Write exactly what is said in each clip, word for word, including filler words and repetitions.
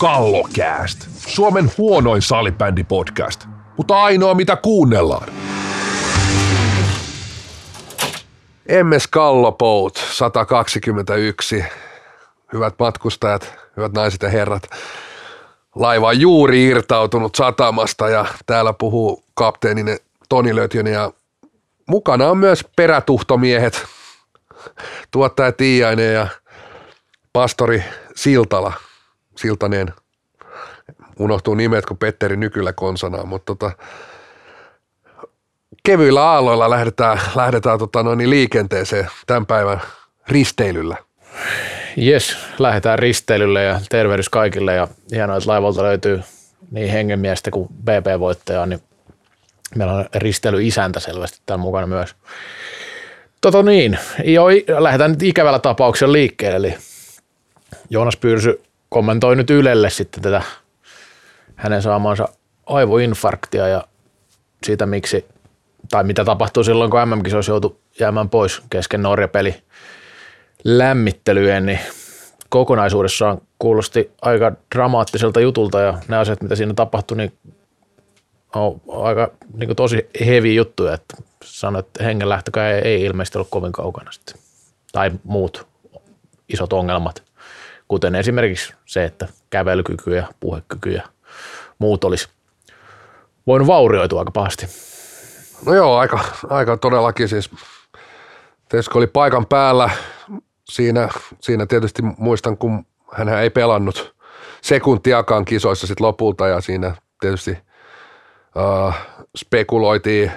Kallokääst. Suomen huonoin salibändipodcast, mutta ainoa mitä kuunnellaan. M S Kallopout sata kaksikymmentäyksi. Hyvät matkustajat, hyvät naiset ja herrat. Laiva on juuri irtautunut satamasta ja täällä puhuu kapteeninen Toni Lötjön ja mukana on myös perätuhtomiehet, tuottaja Tiijainen ja pastori Siltala. Siltaneen unohtuu nimet, kun Petteri Nykyllä konsanaa, mutta tota, kevyillä aalloilla lähdetään, lähdetään tota noin liikenteeseen tämän päivän risteilyllä. Jes, lähdetään risteilylle ja tervehdys kaikille ja hienoa, että laivalta löytyy niin hengenmiestä kuin B P-voittajaa, niin meillä on risteilyisäntä selvästi täällä mukana myös. Toto niin, joo, lähdetään nyt ikävällä tapauksella liikkeelle, eli Joonas Pyyrsy kommentoi nyt Ylelle sitten tätä hänen saamaansa aivoinfarktia ja siitä miksi, tai mitä tapahtui silloin, kun M M-kisoissa joutui jäämään pois kesken Norja-peli lämmittelyyn, niin kokonaisuudessaan kuulosti aika dramaattiselta jutulta ja nämä asiat, mitä siinä tapahtui, niin on aika niin kuin tosi heviä juttuja, että sanoit, että hengenlähtökään ei, ei ilmeisesti ollut kovin kaukana sitten. Tai muut isot ongelmat, kuten esimerkiksi se, että kävelykyky ja puhekyky ja muut olisi voinut vaurioitua aika pahasti. No joo, aika, aika todellakin siis. Tesko oli paikan päällä. Siinä, siinä tietysti muistan, kun hänhän ei pelannut sekuntiakaan kisoissa sitten lopulta ja siinä tietysti uh, spekuloitiin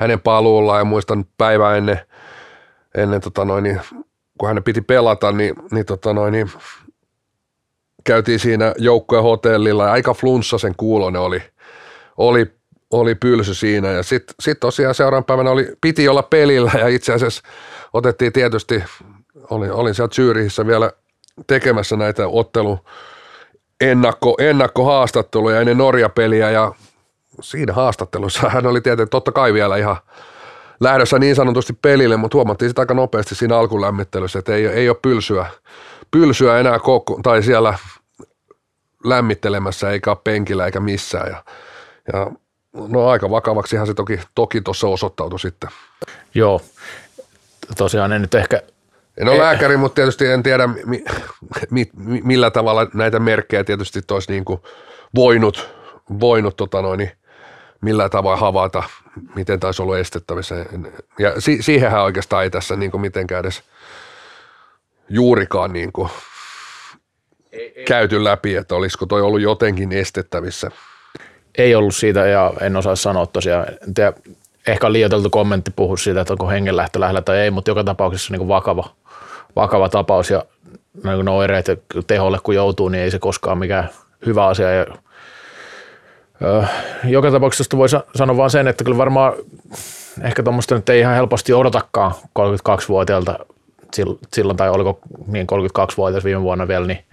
hänen paluullaan ja muistan päivää ennen, ennen tota noin, kun hänen piti pelata, niin, niin, tota noin, niin käytiin siinä joukkojen hotellilla ja aika flunssasen kuulonen oli, oli, oli Pylsy siinä ja sitten sit tosiaan seuraavan päivänä oli, piti olla pelillä ja itse asiassa otettiin tietysti, olin, olin siellä Zyrihissä vielä tekemässä näitä ottelun ennakko, ennakkohaastatteluja ennen Norja-peliä ja siinä haastattelussa hän oli tietenkin totta kai vielä ihan lähdössä niin sanotusti pelille, mutta huomattiin sitä aika nopeasti siinä alkulämmittelyssä, että ei, ei ole pylsyä, pylsyä enää koko, tai siellä lämmittelemässä, eikä ole penkillä eikä missään. Ja, ja no aika vakavaksihan se toki toki tuossa osoittautui sitten. Joo, tosiaan en nyt ehkä... En ole lääkäri, mutta tietysti en tiedä mi, mi, mi, millä tavalla näitä merkkejä tietysti olisi niin kuin voinut, voinut tota noin, millä tavalla havaita, miten taisi ollut estettävissä. Ja si- siihenhän oikeastaan ei tässä niin kuin mitenkään edes juurikaan niin kuin ei, ei. käyty läpi, että olisiko toi ollut jotenkin estettävissä. Ei ollut siitä ja en osaa sanoa tosiaan. Te, ehkä on liioiteltu kommentti puhua siitä, että onko hengenlähtö lähellä tai ei, mutta joka tapauksessa niin kuin vakava, vakava tapaus ja niin nuo oireet teholle kun joutuu, niin ei se koskaan mikään hyvä asia. Ja joka tapauksessa voi sanoa vaan sen, että kyllä varmaan ehkä tuommoista nyt ei ihan helposti odotakaan kolmekymmentäkaksivuotiaalta silloin, tai oliko niin kolmekymmentäkaksivuotias viime vuonna vielä, niin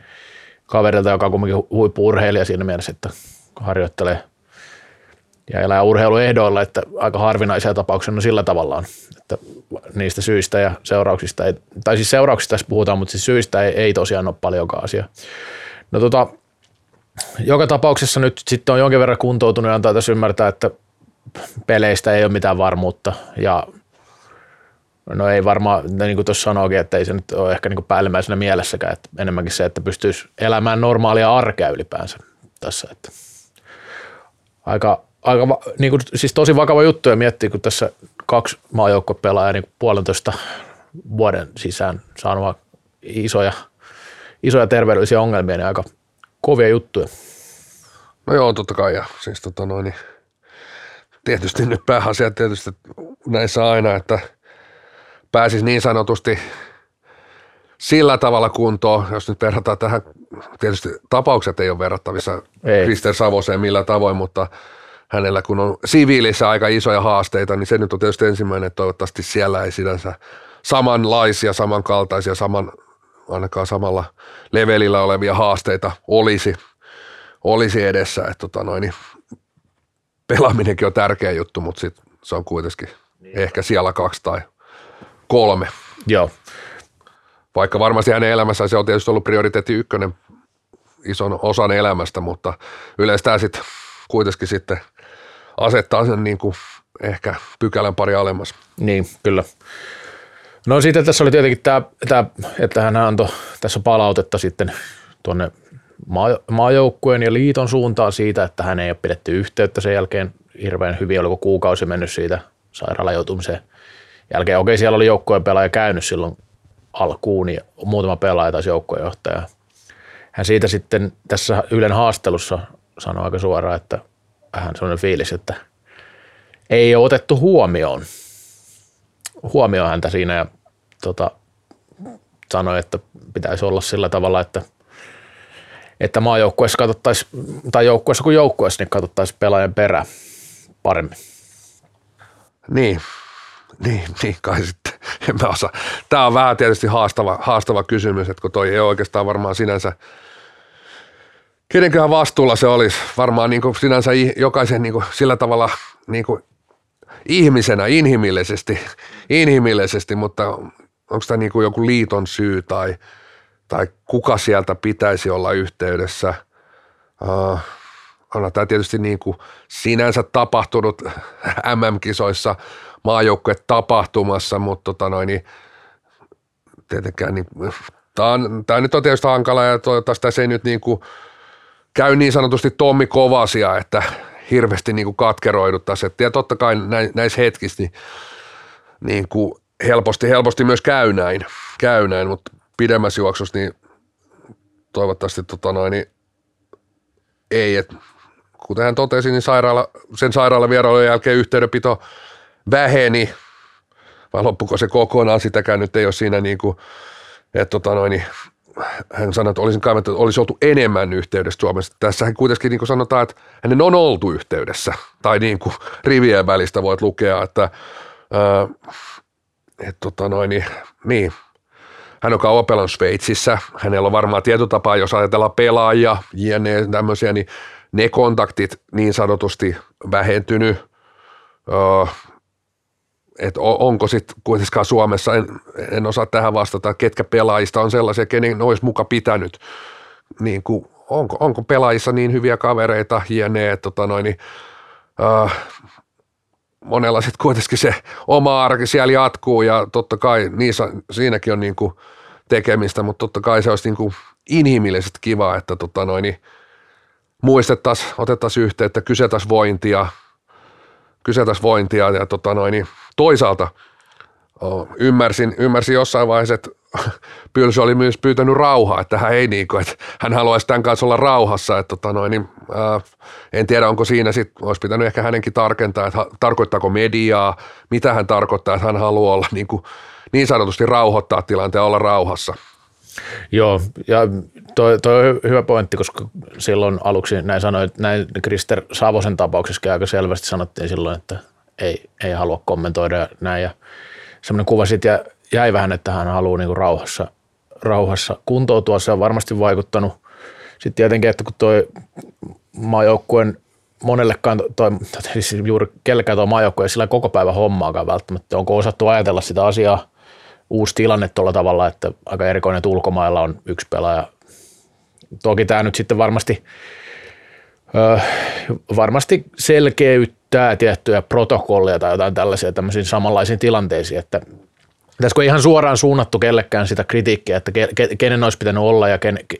kaverilta, joka on kuitenkin huippu-urheilija siinä mielessä, että harjoittelee ja elää urheiluehdoilla, että aika harvinaisia tapauksia no sillä tavallaan, että niistä syistä ja seurauksista, ei, tai siis seurauksista tässä puhutaan, mutta siis syistä ei, ei tosiaan ole paljonkaan asiaa. No tota... Joka tapauksessa nyt sitten on jonkin verran kuntoutunut ja antaa tässä ymmärtää, että peleistä ei ole mitään varmuutta ja no ei varmaan, niin kuin tuossa sanoikin, että ei se nyt ole ehkä niin kuin päällimmäisenä mielessäkään, että enemmänkin se, että pystyisi elämään normaalia arkea ylipäänsä tässä. Että aika, aika niin kuin, siis tosi vakava juttu ja miettii, kun tässä kaksi maajoukkuepelaajaa niin puolentoista vuoden sisään saanut isoja, isoja terveydellisiä ongelmia, niin aika kovia juttuja. No joo, totta kai. Ja siis tota noin, tietysti nyt pääasia tietysti näissä aina, että pääsisi niin sanotusti sillä tavalla kuntoon, jos nyt verrataan tähän, tietysti tapaukset ei ole verrattavissa ei. Krister Savoseen millään tavoin, mutta hänellä kun on siviilissä aika isoja haasteita, niin se nyt on tietysti ensimmäinen, että toivottavasti siellä ei sinänsä samanlaisia, samankaltaisia, saman ainakaan samalla levelillä olevia haasteita olisi, olisi edessä. Että tota noin, pelaaminenkin on tärkeä juttu, mutta sit se on kuitenkin niin. Ehkä siellä kaksi tai kolme. Joo. Vaikka varmasti hänen elämässään se on tietysti ollut prioriteetti ykkönen ison osan elämästä, mutta yleensä tämä sitten kuitenkin sitten asettaa sen niin kuin ehkä pykälän pari alemmas. Niin, kyllä. No sitten tässä oli tietenkin tämä, tämä että hän antoi tässä palautetta sitten tuonne maajoukkueen ja liiton suuntaan siitä, että hän ei ole pidetty yhteyttä sen jälkeen hirveän hyvin, oliko kuukausi mennyt siitä sairaalajoutumisen jälkeen. Okei, siellä oli joukkueen pelaaja käynyt silloin alkuun, niin muutama pelaaja taisi joukkueenjohtaja. Hän siitä sitten tässä Ylen haastelussa sanoi aika suoraan, että vähän sellainen fiilis, että ei ole otettu huomioon. Huomioon häntä siinä ja tota, sanoi, että pitäisi olla sillä tavalla, että että maajoukkuessa katsottaisiin, tai joukkuessa kuin joukkuessa, niin katsottaisiin pelaajan perä paremmin. Niin, niin, niin kai sitten, en mä osaa. Tämä on vähän tietysti haastava, haastava kysymys, että kun toi ei oikeastaan varmaan sinänsä, kenenkään vastuulla se olisi, varmaan niin kuin sinänsä jokaisen niin kuin sillä tavalla niin kuin ihmisenä, inhimillisesti, inhimillisesti, mutta onko tämä niin kuin joku liiton syy tai tai kuka sieltä pitäisi olla yhteydessä. Uh, on tämä tietysti niin kuin sinänsä tapahtunut M M-kisoissa maajoukkue tapahtumassa, mutta tota noin, niin tietenkään niin, tämä, on, tämä nyt on tietysti hankala ja toivottavasti tässä ei nyt niin kuin käy niin sanotusti Tommi Kovasia, että hirveästi niin kuin katkeroiduttaisiin. Ja totta kai näissä hetkissä niin, niin kuin helposti, helposti myös käy näin, käy näin mutta pidemmässä juoksussa, niin toivottavasti tota noin, niin ei. Et, kuten hän totesi, niin sairaala, sen sairaalavierailun jälkeen yhteydenpito väheni, vai loppuko se kokonaan, sitäkään nyt ei ole siinä niin kuin, että tota noin, hän sanoi, että olisin kaivattu, että olisi oltu enemmän yhteydessä Suomessa. Tässähän kuitenkin niin kuin sanotaan, että hänen on oltu yhteydessä, tai niin kuin rivien välistä voit lukea, että et, tota noin, niin, hän on kauan pelannut Sveitsissä, hänellä on varmaan tietyn tapaa, jos ajatellaan pelaajia ja ne tämmöisiä, niin ne kontaktit niin sanotusti vähentynyt. Öö, et onko sitten kuitenkaan Suomessa, en, en osaa tähän vastata, ketkä pelaajista on sellaisia, kenen olisi muka pitänyt. Niin kuin, onko, onko pelaajissa niin hyviä kavereita ja ne, tota noin, niin, öö, monella sitten kuitenkin se oma arki siellä jatkuu ja totta kai niissä, siinäkin on niinku tekemistä, mutta totta kai se olisi niinku inhimillisesti kiva, että tota noin, muistettaisiin, otettaisiin yhteyttä, kysetäisiin vointia, kysetäisiin vointia ja tota noin, toisaalta o, ymmärsin, ymmärsin jossain vaiheessa, että Pylsy oli myös pyytänyt rauhaa, että hän ei niinku, että hän haluaisi tämän kanssa olla rauhassa, että tota noin, ää, en tiedä onko siinä sitten, olisi pitänyt ehkä hänenkin tarkentaa, että tarkoittaako mediaa, mitä hän tarkoittaa, että hän haluaa olla niin, kuin, niin sanotusti rauhoittaa tilanteen ja olla rauhassa. Joo, ja toi, toi on hyvä pointti, koska silloin aluksi näin sanoi, että näin Krister Savosen tapauksessa aika selvästi sanottiin silloin, että ei, ei halua kommentoida näin ja semmoinen kuva sitten ja jäi vähän, että hän haluaa niinku rauhassa, rauhassa kuntoutua. Se on varmasti vaikuttanut. Sitten tietenkin, että kun tuo maajoukkueen monellekaan, toi, siis juuri kellekään tuo maajoukkue ei sillä koko päivän hommaakaan välttämättä. Onko osattu ajatella sitä asiaa, uusi tilanne tuolla tavalla, että aika erikoinen, että ulkomailla on yksi pelaaja. Toki tämä nyt sitten varmasti, ö, varmasti selkeyttää tiettyjä protokolleja tai jotain tällaisia tämmöisiin samanlaisiin tilanteisiin, että tässä ei ihan suoraan suunnattu kellekään sitä kritiikkiä, että kenen olisi pitänyt olla ja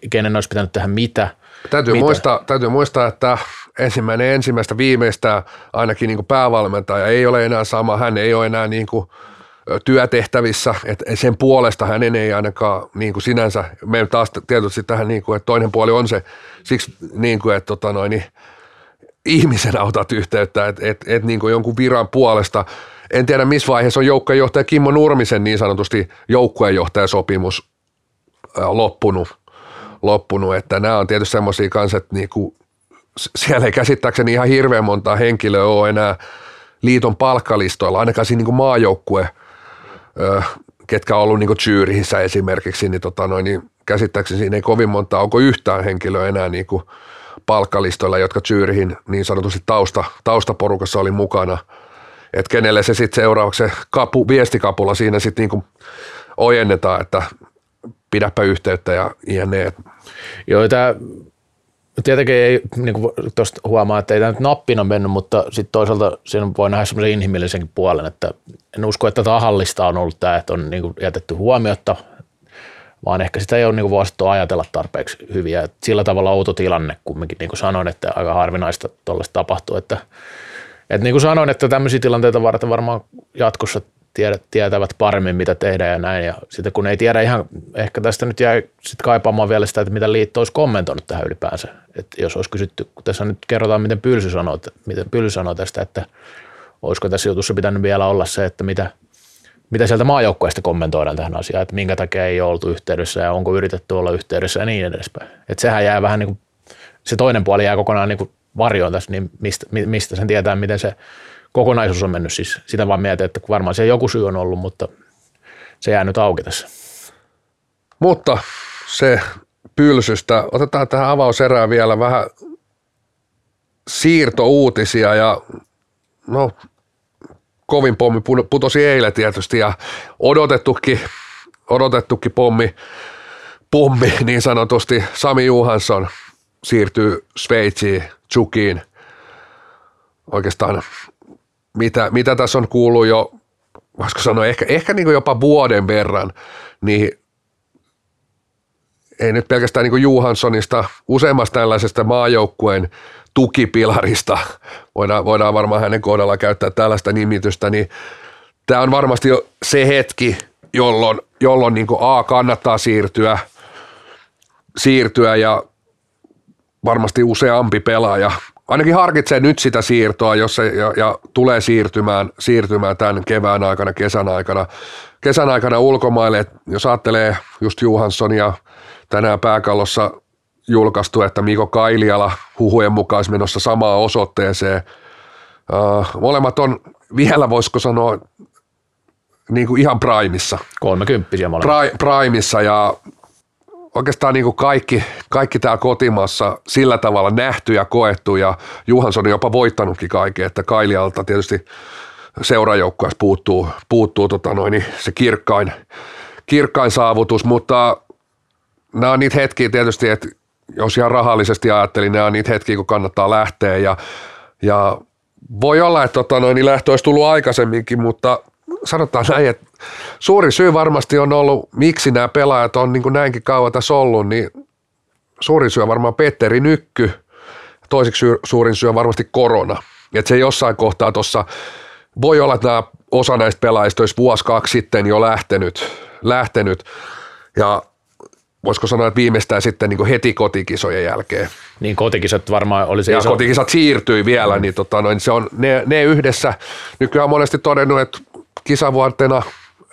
kenen olisi pitänyt tehdä mitä. Täytyy, mitä. Muistaa, täytyy muistaa, että ensimmäinen ensimmäistä viimeistä ainakin niin kuin päävalmentaja ei ole enää sama, hän ei ole enää niin kuin työtehtävissä, että sen puolesta hänen ei ainakaan niin kuin sinänsä, me taas tietysti tähän, niin kuin, että toinen puoli on se, siksi niin kuin, että tota noin, ihmisen otat yhteyttä, että, että, että niin kuin jonkun viran puolesta. En tiedä, missä vaiheessa on joukkueenjohtaja Kimmo Nurmisen niin sanotusti joukkueenjohtajasopimus loppunut, loppunut. Että nämä on tietysti semmoisia kanssa, että niinku, siellä ei käsittääkseni ihan hirveän montaa henkilöä ole enää liiton palkkalistoilla, ainakaan siinä niinku maajoukkue, ketkä on ollut niinku Zürichissä esimerkiksi, niin, tota noin, niin käsittääkseni siinä ei kovin montaa, onko yhtään henkilöä enää niinku palkkalistoilla, jotka Zürichin niin sanotusti tausta, taustaporukassa oli mukana. Että kenelle se sitten seuraavaksi se kapu, viestikapula siinä sitten niinku ojennetaan, että pidäpä yhteyttä ja, ja ne. Joo, tämä tietenkin ei, niin kuin tuosta huomaa, että ei tämä nyt nappiin ole mennyt, mutta sitten toisaalta siinä voi nähdä semmoisen inhimillisenkin puolen, että en usko, että tahallista on ollut tämä, että on niin kuin jätetty huomiota, vaan ehkä sitä ei ole niin kuin voisittu ajatella tarpeeksi hyviä. Et sillä tavalla outo tilanne kumminkin, niin kuin sanoin, että aika harvinaista tuollaista tapahtuu, että et niin kuin sanoin, että tämmöisiä tilanteita varten varmaan jatkossa tietävät paremmin, mitä tehdään ja näin. Ja sitten kun ei tiedä ihan, ehkä tästä nyt jäi sit kaipaamaan vielä sitä, että mitä liitto olisi kommentoinut tähän ylipäänsä. Että jos olisi kysytty, kun tässä nyt kerrotaan, miten Pylsy sanoo, miten Pylsy sanoo tästä, että olisiko tässä jutussa pitänyt vielä olla se, että mitä, mitä sieltä maajoukkueesta kommentoidaan tähän asiaan, että minkä takia ei ole oltu yhteydessä ja onko yritetty olla yhteydessä ja niin edespäin. Että sehän jää vähän niin kuin, se toinen puoli jää kokonaan niin kuin varjoon tässä, niin mistä, mistä sen tietää, miten se kokonaisuus on mennyt siis. Sitä vaan mietin, että varmaan siellä joku syy on ollut, mutta se jää nyt auki tässä. Mutta se Pylsystä. Otetaan tähän avauserään vielä vähän siirtouutisia ja no kovin pommi putosi eilen tietysti ja odotettukin, odotettukin pommi, pommi niin sanotusti. Sami Johansson siirtyy Sveitsiin, Zugiin. Oikeastaan Mitä, mitä tässä on kuullut jo, voisiko sanoa, ehkä, ehkä niin kuin jopa vuoden verran, niin ei nyt pelkästään niin kuin Johanssonista, useammasta tällaisesta maajoukkueen tukipilarista, voidaan, voidaan varmaan hänen kohdalla käyttää tällaista nimitystä, niin tämä on varmasti jo se hetki, jolloin, jolloin niin kuin A kannattaa siirtyä, siirtyä ja varmasti useampi pelaaja ainakin harkitsee nyt sitä siirtoa, jos se, ja, ja tulee siirtymään, siirtymään tämän kevään aikana, kesän aikana, kesän aikana ulkomaille. Et jos ajattelee just Johanssonia tänään Pääkallossa julkaistu, että Mikko Kaihlala huhujen mukaan olisi menossa samaan osoitteeseen. Uh, molemmat on vielä, voisiko sanoa, niin kuin ihan primissa. Kolmekymppisiä molemmat. Primissa ja oikeastaan niin kuin kaikki, kaikki täällä kotimaassa sillä tavalla nähty ja koettu ja Johansson on jopa voittanutkin kaiken, että Kailialta tietysti seurajoukkueessa puuttuu, puuttuu tota noin, se kirkkain, kirkkain saavutus, mutta nämä on niitä hetkiä tietysti, että jos ihan rahallisesti ajattelin, nämä on niitä hetkiä, kun kannattaa lähteä ja, ja voi olla, että tota noin, lähtö olisi tullut aikaisemminkin, mutta sanotaan näin, että suuri syy varmasti on ollut, miksi nämä pelaajat on niin kuin näinkin kauan tässä ollut, niin suuri syy on varmaan Petteri Nykky, toiseksi suurin syy on varmasti korona. Että se jossain kohtaa tuossa, voi olla, että nämä osa näistä pelaajista olisi vuosi kaksi sitten jo lähtenyt, lähtenyt ja voisiko sanoa, että viimeistään sitten niin kuin heti kotikisojen jälkeen. Niin kotikisat varmaan oli se ja iso. Kotikisat siirtyi vielä, mm. niin, tota, no, niin se on ne, ne yhdessä. Nykyään on monesti todennut, että kisavuotena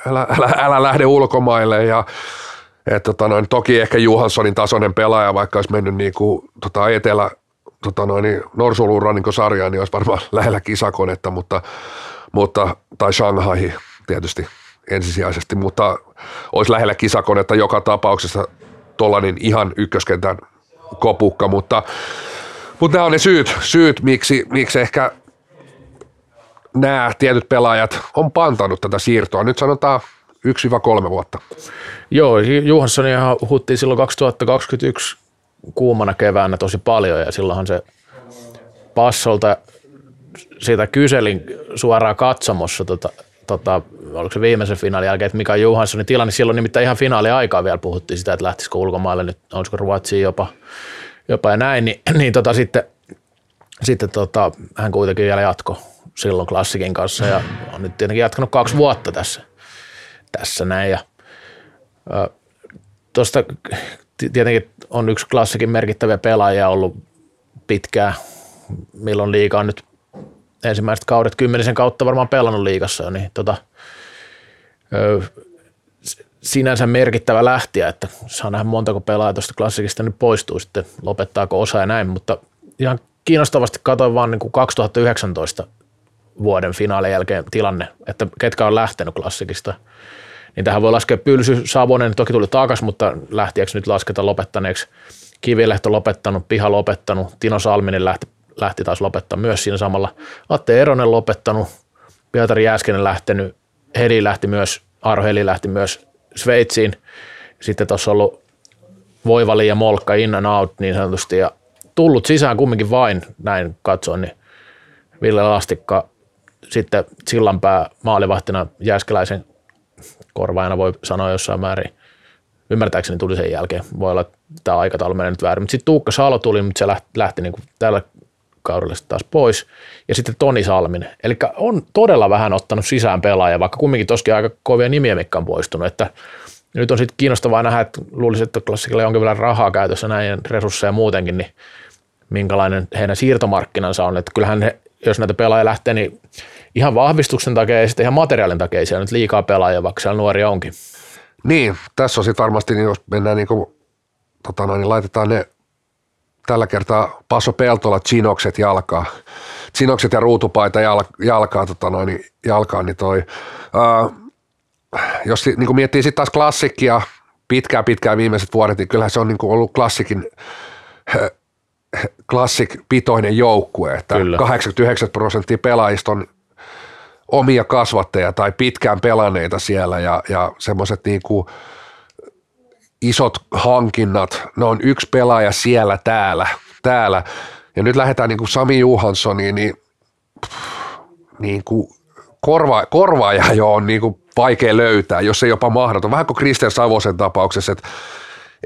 älä, älä, älä lähde ulkomaille ja et, tota noin, toki ehkä Johanssonin tasoinen pelaaja, vaikka olisi mennyt niin kuin, tota, etelä tota noin, Norsulurannikosarjaan, niin olisi varmaan lähellä kisakonetta, mutta, mutta, tai Shanghaihin tietysti ensisijaisesti, mutta olisi lähellä kisakonetta joka tapauksessa tuollainen ihan ykköskentän kopukka, mutta, mutta nämä on ne syyt, syyt miksi, miksi ehkä nämä tietyt pelaajat on pantanut tätä siirtoa. Nyt sanotaan yksi kolme vuotta. Joo, Johanssonia huuttiin silloin kaksituhattakaksikymmentäyksi kuumana keväänä tosi paljon ja silloinhan se Passolta siitä kyselin suoraan katsomossa, tota, tota, oliko se viimeisen finaalin jälkeen, että mikä on Johanssonin tilanne. Silloin nimittäin ihan finaaliaikaa vielä puhuttiin sitä, että lähtisikö ulkomaille, nyt olisiko Ruotsiin jopa, jopa ja näin, niin, niin tota, sitten, sitten tota, hän kuitenkin vielä jatkoi silloin Klassikin kanssa ja on nyt tietenkin jatkanut kaksi vuotta tässä, tässä näin. Ja, ä, tosta tietenkin on yksi Klassikin merkittäviä pelaajia ollut pitkään, milloin liiga on nyt ensimmäiset kaudet kymmenisen kautta varmaan pelannut liigassa, niin tota, ä, sinänsä merkittävä lähtiä, että saa nähdä montako pelaaja tuosta Klassikista nyt poistuu sitten, lopettaako osa ja näin, mutta ihan kiinnostavasti katsoin vaan niin kuin kaksituhattayhdeksäntoista vuoden finaalin jälkeen tilanne, että ketkä on lähtenyt Klassikista. Niin tähän voi laskea Pylsy, Savonen toki tuli takas, mutta lähtiäks nyt lasketa lopettaneeksi. Kivilehto lopettanut, Piha lopettanut, Tino Salminen lähti, lähti taas lopettaa myös siinä samalla. Atte Eronen lopettanut, Pietari Jääskinen lähtenyt, Heli lähti myös, Aaro Heli lähti myös Sveitsiin. Sitten tuossa on ollut Voivali ja Molkka in and out niin sanotusti ja tullut sisään kumminkin vain, näin katsoin, niin Ville Lastikka sitten Sillanpää maalivahtina Jääskeläisen korvaajana voi sanoa jossain määrin. Ymmärtääkseni tuli sen jälkeen. Voi olla, että tämä aikataulu menee nyt väärin. Mutta sitten Tuukka Salo tuli, mutta se lähti, lähti niin kuin tällä kaudella taas pois. Ja sitten Toni Salminen. Eli on todella vähän ottanut sisään pelaajia, vaikka kumminkin toskin aika kovia nimiä, mitkä on poistunut. Että nyt on sitten kiinnostavaa nähdä, että luulisin, että Klassikilla jonkin vielä rahaa käytössä näin resursseja muutenkin, niin minkälainen heidän siirtomarkkinansa on. Että kyllähän he, jos näitä pelaajia lähtee, niin ihan vahvistuksen takia ja sitten ihan materiaalin takia ei siellä nyt liikaa pelaajia, vaikka siellä nuoria onkin. Niin, tässä on sitten varmasti, niin jos mennään niin kuin, tota noin, niin laitetaan ne tällä kertaa Paso Peltola, Chinokset jalkaa, Chinokset ja ruutupaita jalkaa, tota noin, jalkaa niin toi, ää, jos niin kuin miettii sitten taas Klassikkia, pitkään pitkään viimeiset vuodet, niin kyllähän se on niin kuin ollut Klassikin, Klassik-pitoinen joukkue, että kyllä. kahdeksankymmentäyhdeksän prosenttia pelaajista on omia kasvattajia tai pitkään pelaneita siellä ja, ja semmoiset niinku isot hankinnat, ne on yksi pelaaja siellä täällä, täällä. Ja nyt lähdetään niinku Sami Johanssoniin, niin, niinku korva, korvaaja jo on niinku vaikea löytää, jos ei jopa mahdoton. Vähän kuin Krister Savosen tapauksessa, että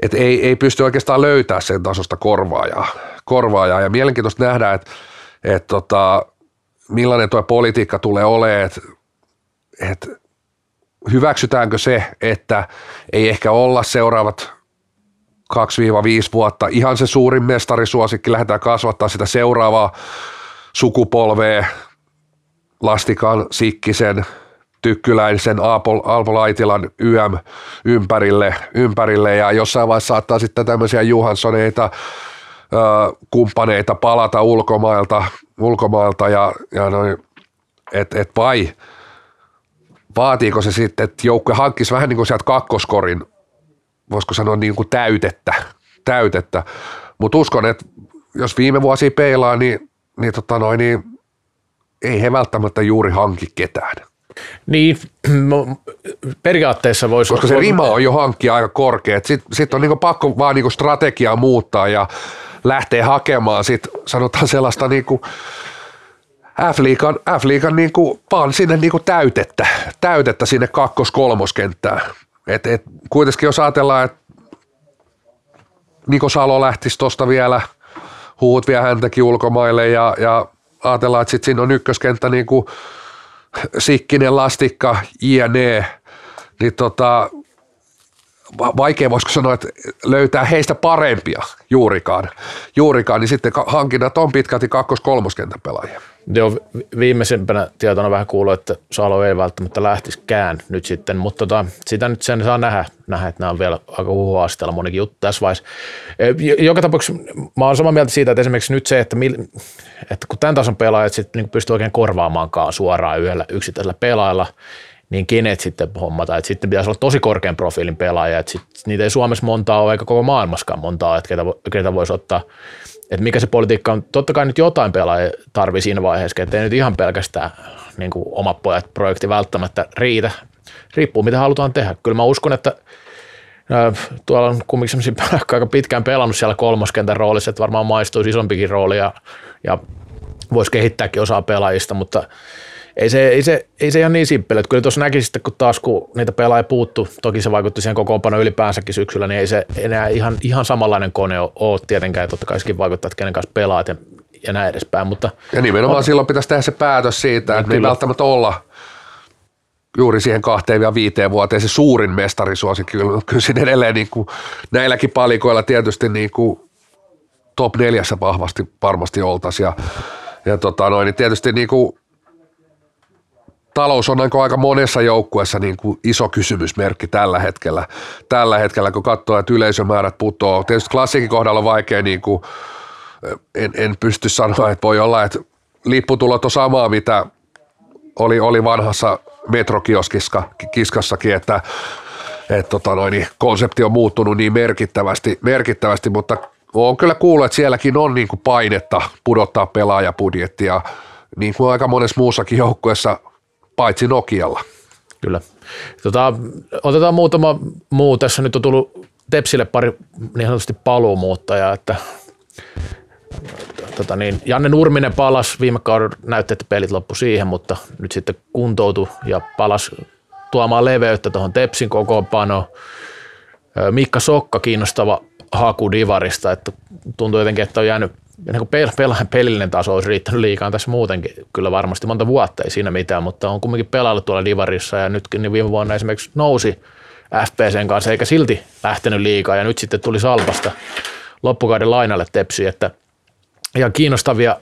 et ei, ei pysty oikeastaan löytämään sen tasosta korvaajaa. korvaajaa. Ja mielenkiintoista nähdään, että et tota, millainen tuo politiikka tulee olemaan, että et hyväksytäänkö se, että ei ehkä olla seuraavat kaksi viisi vuotta ihan se suurin mestarisuosikki, lähdetään kasvattaa sitä seuraavaa sukupolvea, Lastikan, Sikkisen, Tykkyläisen, Alpo Laitilan Y M ympärille, ympärille ja jossain vaiheessa saattaa sitten tämmöisiä Johanssoneita, kumppaneita palata ulkomailta, ulkomailta ja, ja noin, et, et vai vaatiiko se sitten, että joukkue hankkisi vähän niin kuin sieltä kakkoskorin, voisiko sanoa niin kuin täytettä, täytettä. Mutta uskon, että jos viime vuosia peilaa, niin, niin, tota noin, niin ei he välttämättä juuri hanki ketään. Niin, periaatteessa voisi... Koska se rima on jo hankkia aika korkea, sitten sit on niin kuin pakko vaan niin kuin strategiaa muuttaa ja lähtee hakemaan sit sanotaan sellaista niinku F-liigan, F-liigan niinku vaan sinne niinku täytettä, täytettä sinne kakkos-kolmoskenttään. Et, et kuitenkin jos ajatellaan, että Niko Salo lähtisi tuosta vielä, huut vie häntäkin ulkomaille ja, ja ajatellaan, että sitten siinä on ykköskenttä niinku Sikkinen, Lastikka, jne. Niin tota... vaikea voisiko sanoa, että löytää heistä parempia juurikaan, juurikaan niin sitten hankinnat on pitkälti kakkos-kolmoskentän pelaajia. Joo, viimeisimpänä tietona vähän kuuluu, että Salo ei välttämättä lähtisikään nyt sitten, mutta tota, sitä nyt sen saa nähdä, nähdä että nämä on vielä aika huhuasteella monikin juttu tässä vaiheessa. Joka tapauksessa mä oon samaa mieltä siitä, että esimerkiksi nyt se, että, mil, että kun tämän tason pelaajat sitten niin pystyy oikein korvaamaankaan suoraan yhdellä yksittäisellä pelaajalla, niin kenet sitten hommata, että sitten pitäisi olla tosi korkean profiilin pelaajia, että sit niitä ei Suomessa montaa ole, eikä koko maailmaskaan montaa, että ketä, ketä voisi ottaa, että mikä se politiikka on, totta kai nyt jotain pelaajia tarvii siinä vaiheessa, että ei nyt ihan pelkästään niin kuin omat pojat projekti välttämättä riitä, riippuu mitä halutaan tehdä, kyllä mä uskon, että tuolla on kumminkin sellaisia aika pitkään pelannut siellä kolmoskentän roolissa, että varmaan maistuisi isompikin rooli ja, ja voisi kehittääkin osaa pelaajista, mutta Ei se, ei, se, ei se ihan niin simppeli, että kyllä tuossa näki sitten, kun taas kun niitä pelaajia puuttu, toki se vaikutti siihen kokoonpanoon ylipäänsäkin syksyllä, niin ei se enää ihan, ihan samanlainen kone ole tietenkään, totta kai sekin vaikuttaa, että kenen kanssa pelaat ja, ja näin edespäin. Mutta ja nimenomaan on, silloin pitäisi tehdä se päätös siitä, niin että kyllä. Me ei välttämättä olla juuri siihen kahteen ja viiteen vuoteen se suurin mestarisuosikki, kyllä siinä edelleen niin kuin, näilläkin palikoilla tietysti niin kuin top neljässä vahvasti varmasti oltaisiin ja, ja tota noin, niin tietysti niin kuin talous on aika monessa joukkueessa niin kuin iso kysymysmerkki tällä hetkellä, tällä hetkellä, kun katsoo, että yleisömäärät putoaa. Tietysti Klassikin kohdalla on vaikea, niin kuin, en, en pysty sanoa, että voi olla, että lipputulot on samaa, mitä oli, oli vanhassa metrokioskissakin, että et, tota noin, konsepti on muuttunut niin merkittävästi, merkittävästi mutta on kyllä kuullut, että sielläkin on niin kuin painetta pudottaa pelaajabudjettia, niin kuin aika monessa muussakin joukkueessa, paitsi Nokialla. Kyllä. Tota, otetaan muutama muu. Tässä nyt on tullut Tepsille pari niin sanotusti paluumuuttajaa, että tota niin, Janne Nurminen palasi viime kaudella, näytti, että pelit loppu siihen, mutta nyt sitten kuntoutui ja palasi tuomaan leveyttä tuohon Tepsin kokoonpanoon. Mikka Sokka kiinnostava haku Divarista, että tuntuu jotenkin, että on jäänyt niin pel- pelillinen taso olisi riittänyt liikaa tässä muutenkin, kyllä varmasti monta vuotta ei siinä mitään, mutta on kuitenkin pelaillut tuolla Divarissa ja nytkin niin viime vuonna esimerkiksi nousi F P C:n kanssa eikä silti lähtenyt liikaa ja nyt sitten tuli Salpasta loppukauden lainalle Tepsi, että ihan kiinnostavia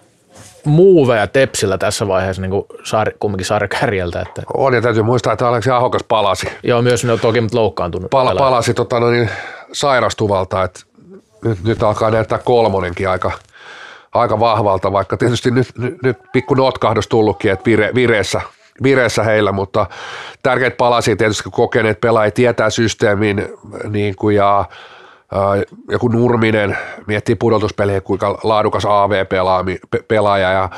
muuveja Tepsillä tässä vaiheessa niin saari, kumminkin saarikärjeltä. Että on ja täytyy muistaa, että Aleksi Ahokas palasi. Joo, myös ne on toki mutta loukkaantunut. Pala, palasi tota, no niin, sairastuvalta, että nyt, nyt alkaa näyttää kolmonenkin aika, aika vahvalta, vaikka tietysti nyt, nyt, nyt pikku notkahdus tullutkin, että vire, vireessä, vireessä heillä, mutta tärkeät palasi tietysti, kun kokeneet pelaajat tietää systeemin niin kuin ja joku Nurminen miettii pudotuspelejä, kuinka laadukas A V-pelaaja ja,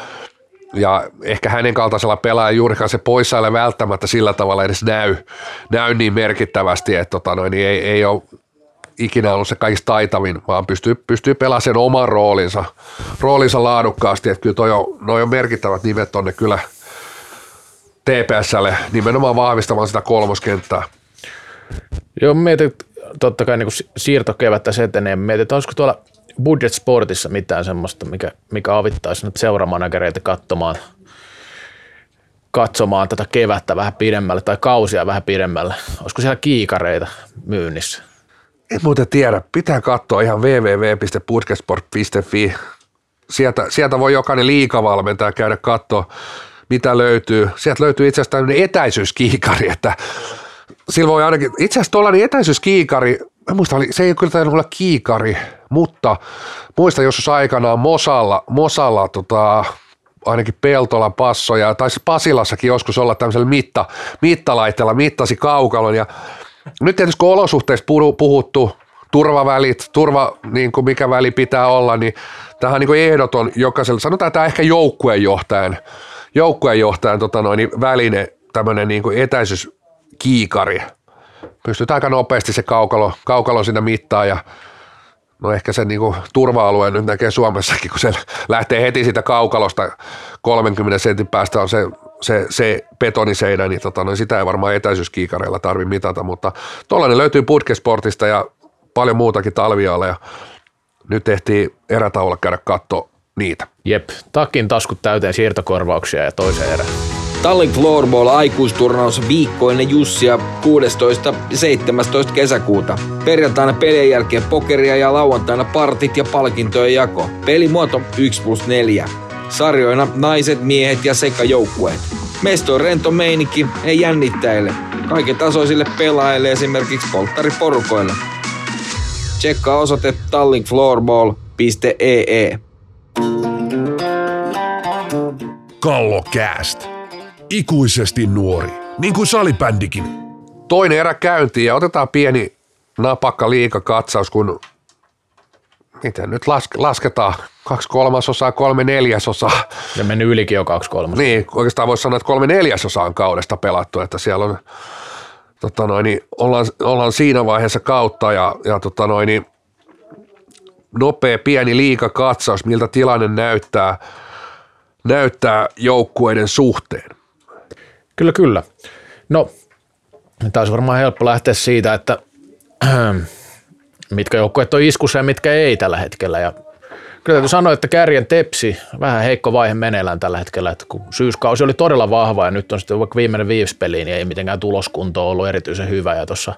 ja ehkä hänen kaltaisella pelaaja juurikaan se poissaille välttämättä sillä tavalla edes näy, näy niin merkittävästi, että tota noin, ei, ei ole ikinä ollut se kaikista taitavin, vaan pystyy, pystyy pelaamaan sen oman roolinsa, roolinsa laadukkaasti, että kyllä toi on, noi on merkittävät nimet tonne kyllä T P S:lle nimenomaan vahvistamaan sitä kolmoskenttää. Joo, mietin, totta kai niin siirtokevättä se etenee. Mietin, että olisiko tuolla Budget Sportissa mitään semmoista, mikä, mikä avittaisi nyt seuramanagereita katsomaan, katsomaan tätä kevättä vähän pidemmälle tai kausia vähän pidemmälle. Olisiko siellä kiikareita myynnissä? En muuten tiedä. Pitää katsoa ihan www piste budgetsport piste fi. Sieltä, sieltä voi jokainen liikavalmentaja käydä katsoa, mitä löytyy. Sieltä löytyy itse asiassa tämmöinen etäisyyskiikari, että silloin voi ainakin, itse asiassa tuollainen etäisyyskiikari, mä muistan, se ei kyllä tainnut olla kiikari, mutta muistan joskus aikanaan Mosalla, Mosalla tota, ainakin Peltolan passoja, tai Pasilassakin joskus olla tämmöisellä mitta, mittalaitteella, mittasi kaukalon, ja nyt tietysti kun olosuhteissa puhuttu, turvavälit, turva, niin kuin mikä väli pitää olla, niin tämähän on niin kuin ehdoton jokaiselle, sanotaan tämä ehkä joukkueenjohtajan, joukkueenjohtajan tota noin, väline, tämmöinen niin kuin etäisyys, kiikari. Pystyt aika nopeasti se kaukalo, kaukalo siinä mittaan ja no ehkä sen niinku turva-alueen nyt näkee Suomessakin, kun se lähtee heti siitä kaukalosta kolmenkymmenen sentin päästä on se, se, se betoniseinä, niin tota, no sitä ei varmaan etäisyyskiikareilla tarvitse mitata, mutta tuollainen löytyy Budgetsportista ja paljon muutakin talvialla ja nyt tehtiin erätauolla käydä katsoa niitä. Jep, takin taskut täyteen siirtokorvauksia ja toiseen erään. Tallin Floorball aikuisturnaus viikkoinen Jussia kuudestoista seitsemästoista kesäkuuta. Perjantaina pelien jälkeen pokeria ja lauantaina partit ja palkintojen jako. Pelimuoto yksi plus neljä. Sarjoina naiset, miehet ja sekajoukkueet. Mesto on rento meininki, ei jännittäile. Kaiken tasoisille pelaajille esimerkiksi polttariporukoille. Tsekkaa osoite tallink floorball piste e e. Kallokääst. Ikuisesti nuori, niin kuin salibändikin. Toinen erä käyntiin ja otetaan pieni napakka liikakatsaus, kun miten nyt laske, lasketaan kaksi kolmasosaa, kolme neljäsosaa. Ja mennyt ylikin jo kaksi kolmasosaa. Niin, oikeastaan voisi sanoa, että kolme neljäsosaa on kaudesta pelattu, että siellä on, tota noin, ollaan, ollaan siinä vaiheessa kautta ja, ja tota noin, nopea pieni liikakatsaus, miltä tilanne näyttää, näyttää joukkueiden suhteen. Kyllä, kyllä. No, taisi varmaan helppo lähteä siitä, että mitkä joukkueet on iskussa ja mitkä ei tällä hetkellä. Ja kyllä täytyy sanoa, että Kärjen Tepsi, vähän heikko vaihe meneillään tällä hetkellä, että kun syyskausi oli todella vahva ja nyt on sitten vaikka viimeinen viives peli, niin ei mitenkään tuloskunto ollut erityisen hyvä. Ja tuossa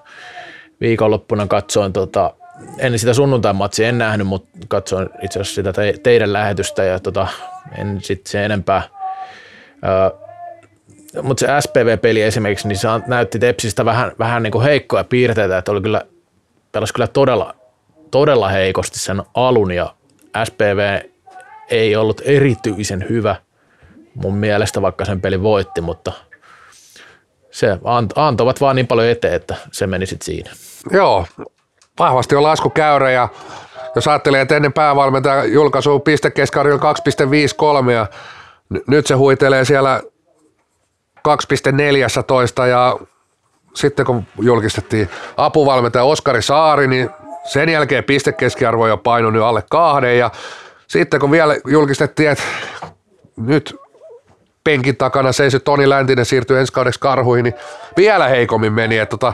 viikonloppuna katsoin, tota, en sitä sunnuntai-matsia en nähnyt, mutta katsoin itse asiassa sitä teidän lähetystä ja tota, en sitten sen enempää. Öö, Mutta se S P V-peli esimerkiksi, niin se näytti Tepsistä vähän, vähän niin kuin heikkoja piirteitä, että oli kyllä, pelasi kyllä todella, todella heikosti sen alun ja S P V ei ollut erityisen hyvä mun mielestä, vaikka sen peli voitti, mutta se antoivat vaan niin paljon eteen, että se meni sitten siinä. Joo, vahvasti on laskukäyrä ja jos ajattelee, että ennen päävalmentajan julkaisua pistekeskarilla kaksi pilkku viisikymmentäkolme ja n- nyt se huitelee siellä kaksi pilkku neljätoista ja sitten kun julkistettiin apuvalmentaja Oskari Saari, niin sen jälkeen pistekeskiarvo jo painoi nyt alle kahden. Ja sitten kun vielä julkistettiin, että nyt penkin takana seisy Toni Läntinen siirtyi ensi kaudeksi Karhuihin, niin vielä heikommin meni. Että tota,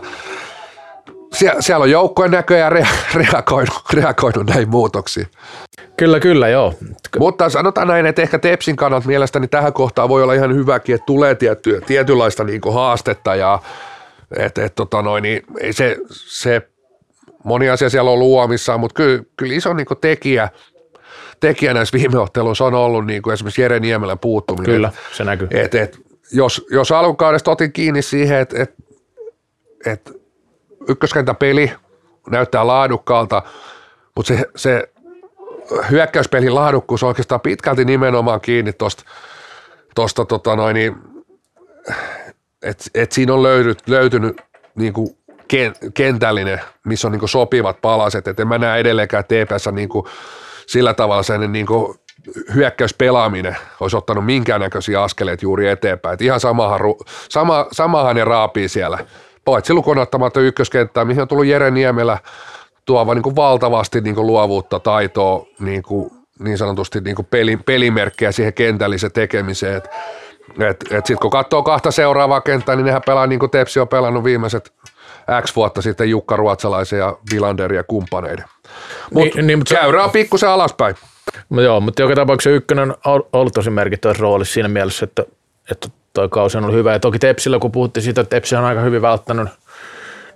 siellä, siellä on joukkojen näköjään reagoinut, reagoinut näihin muutoksiin. Kyllä, kyllä, joo. Mutta sanotaan näin, että ehkä Tepsin kannalta mielestäni tähän kohtaan voi olla ihan hyväkin, että tulee tietty, tietynlaista niin kuin haastetta ja et, et, tota noin, niin ei se, se moni asia siellä on luomissaan, mutta kyllä, kyllä iso niin kuin tekijä, tekijä näissä viime otteluissa on ollut niin kuin esimerkiksi Jere Niemelän puuttuminen. Kyllä, se näkyy. Et, et, jos, jos alkukaudesta otin kiinni siihen, että et, et, ykköskentäpeli näyttää laadukkaalta, mutta se, se hyökkäyspelin laadukkuus on oikeastaan pitkälti nimenomaan kiinni tuosta, tosta, tota noin, että et siinä on löydyt, löytynyt niinku kentällinen, missä on niinku sopivat palaset. Et en mä näe edelleenkään T P S:ssä niinku sillä tavalla sen niinku hyökkäyspelaaminen olisi ottanut minkäännäköisiä askeleita juuri eteenpäin. Et ihan samahan, sama, samahan ne raapii siellä. Paitsi lukuun ottamatta ykköskenttää, mihin on tullut Jere Niemelä tuova niin kuin valtavasti niin kuin luovuutta, taitoa, niin, kuin, niin sanotusti niin kuin peli, pelimerkkejä siihen kentälliseen tekemiseen. Et, et, et sitten kun katsoo kahta seuraavaa kenttää, niin nehän pelaa niin kuin Tepsi on pelannut viimeiset X vuotta sitten Jukka Ruotsalaisen ja Vilanderin ja kumppaneiden. Mutta niin, niin, käyrä on pikkusen alaspäin. No joo, mutta joka tapauksessa ykkönen on ollut tosi merkittävässä roolissa siinä mielessä, että, että toi kausi on ollut hyvä. Ja toki Tepsillä, kun puhuttiin siitä, että Tepsi on aika hyvin välttänyt,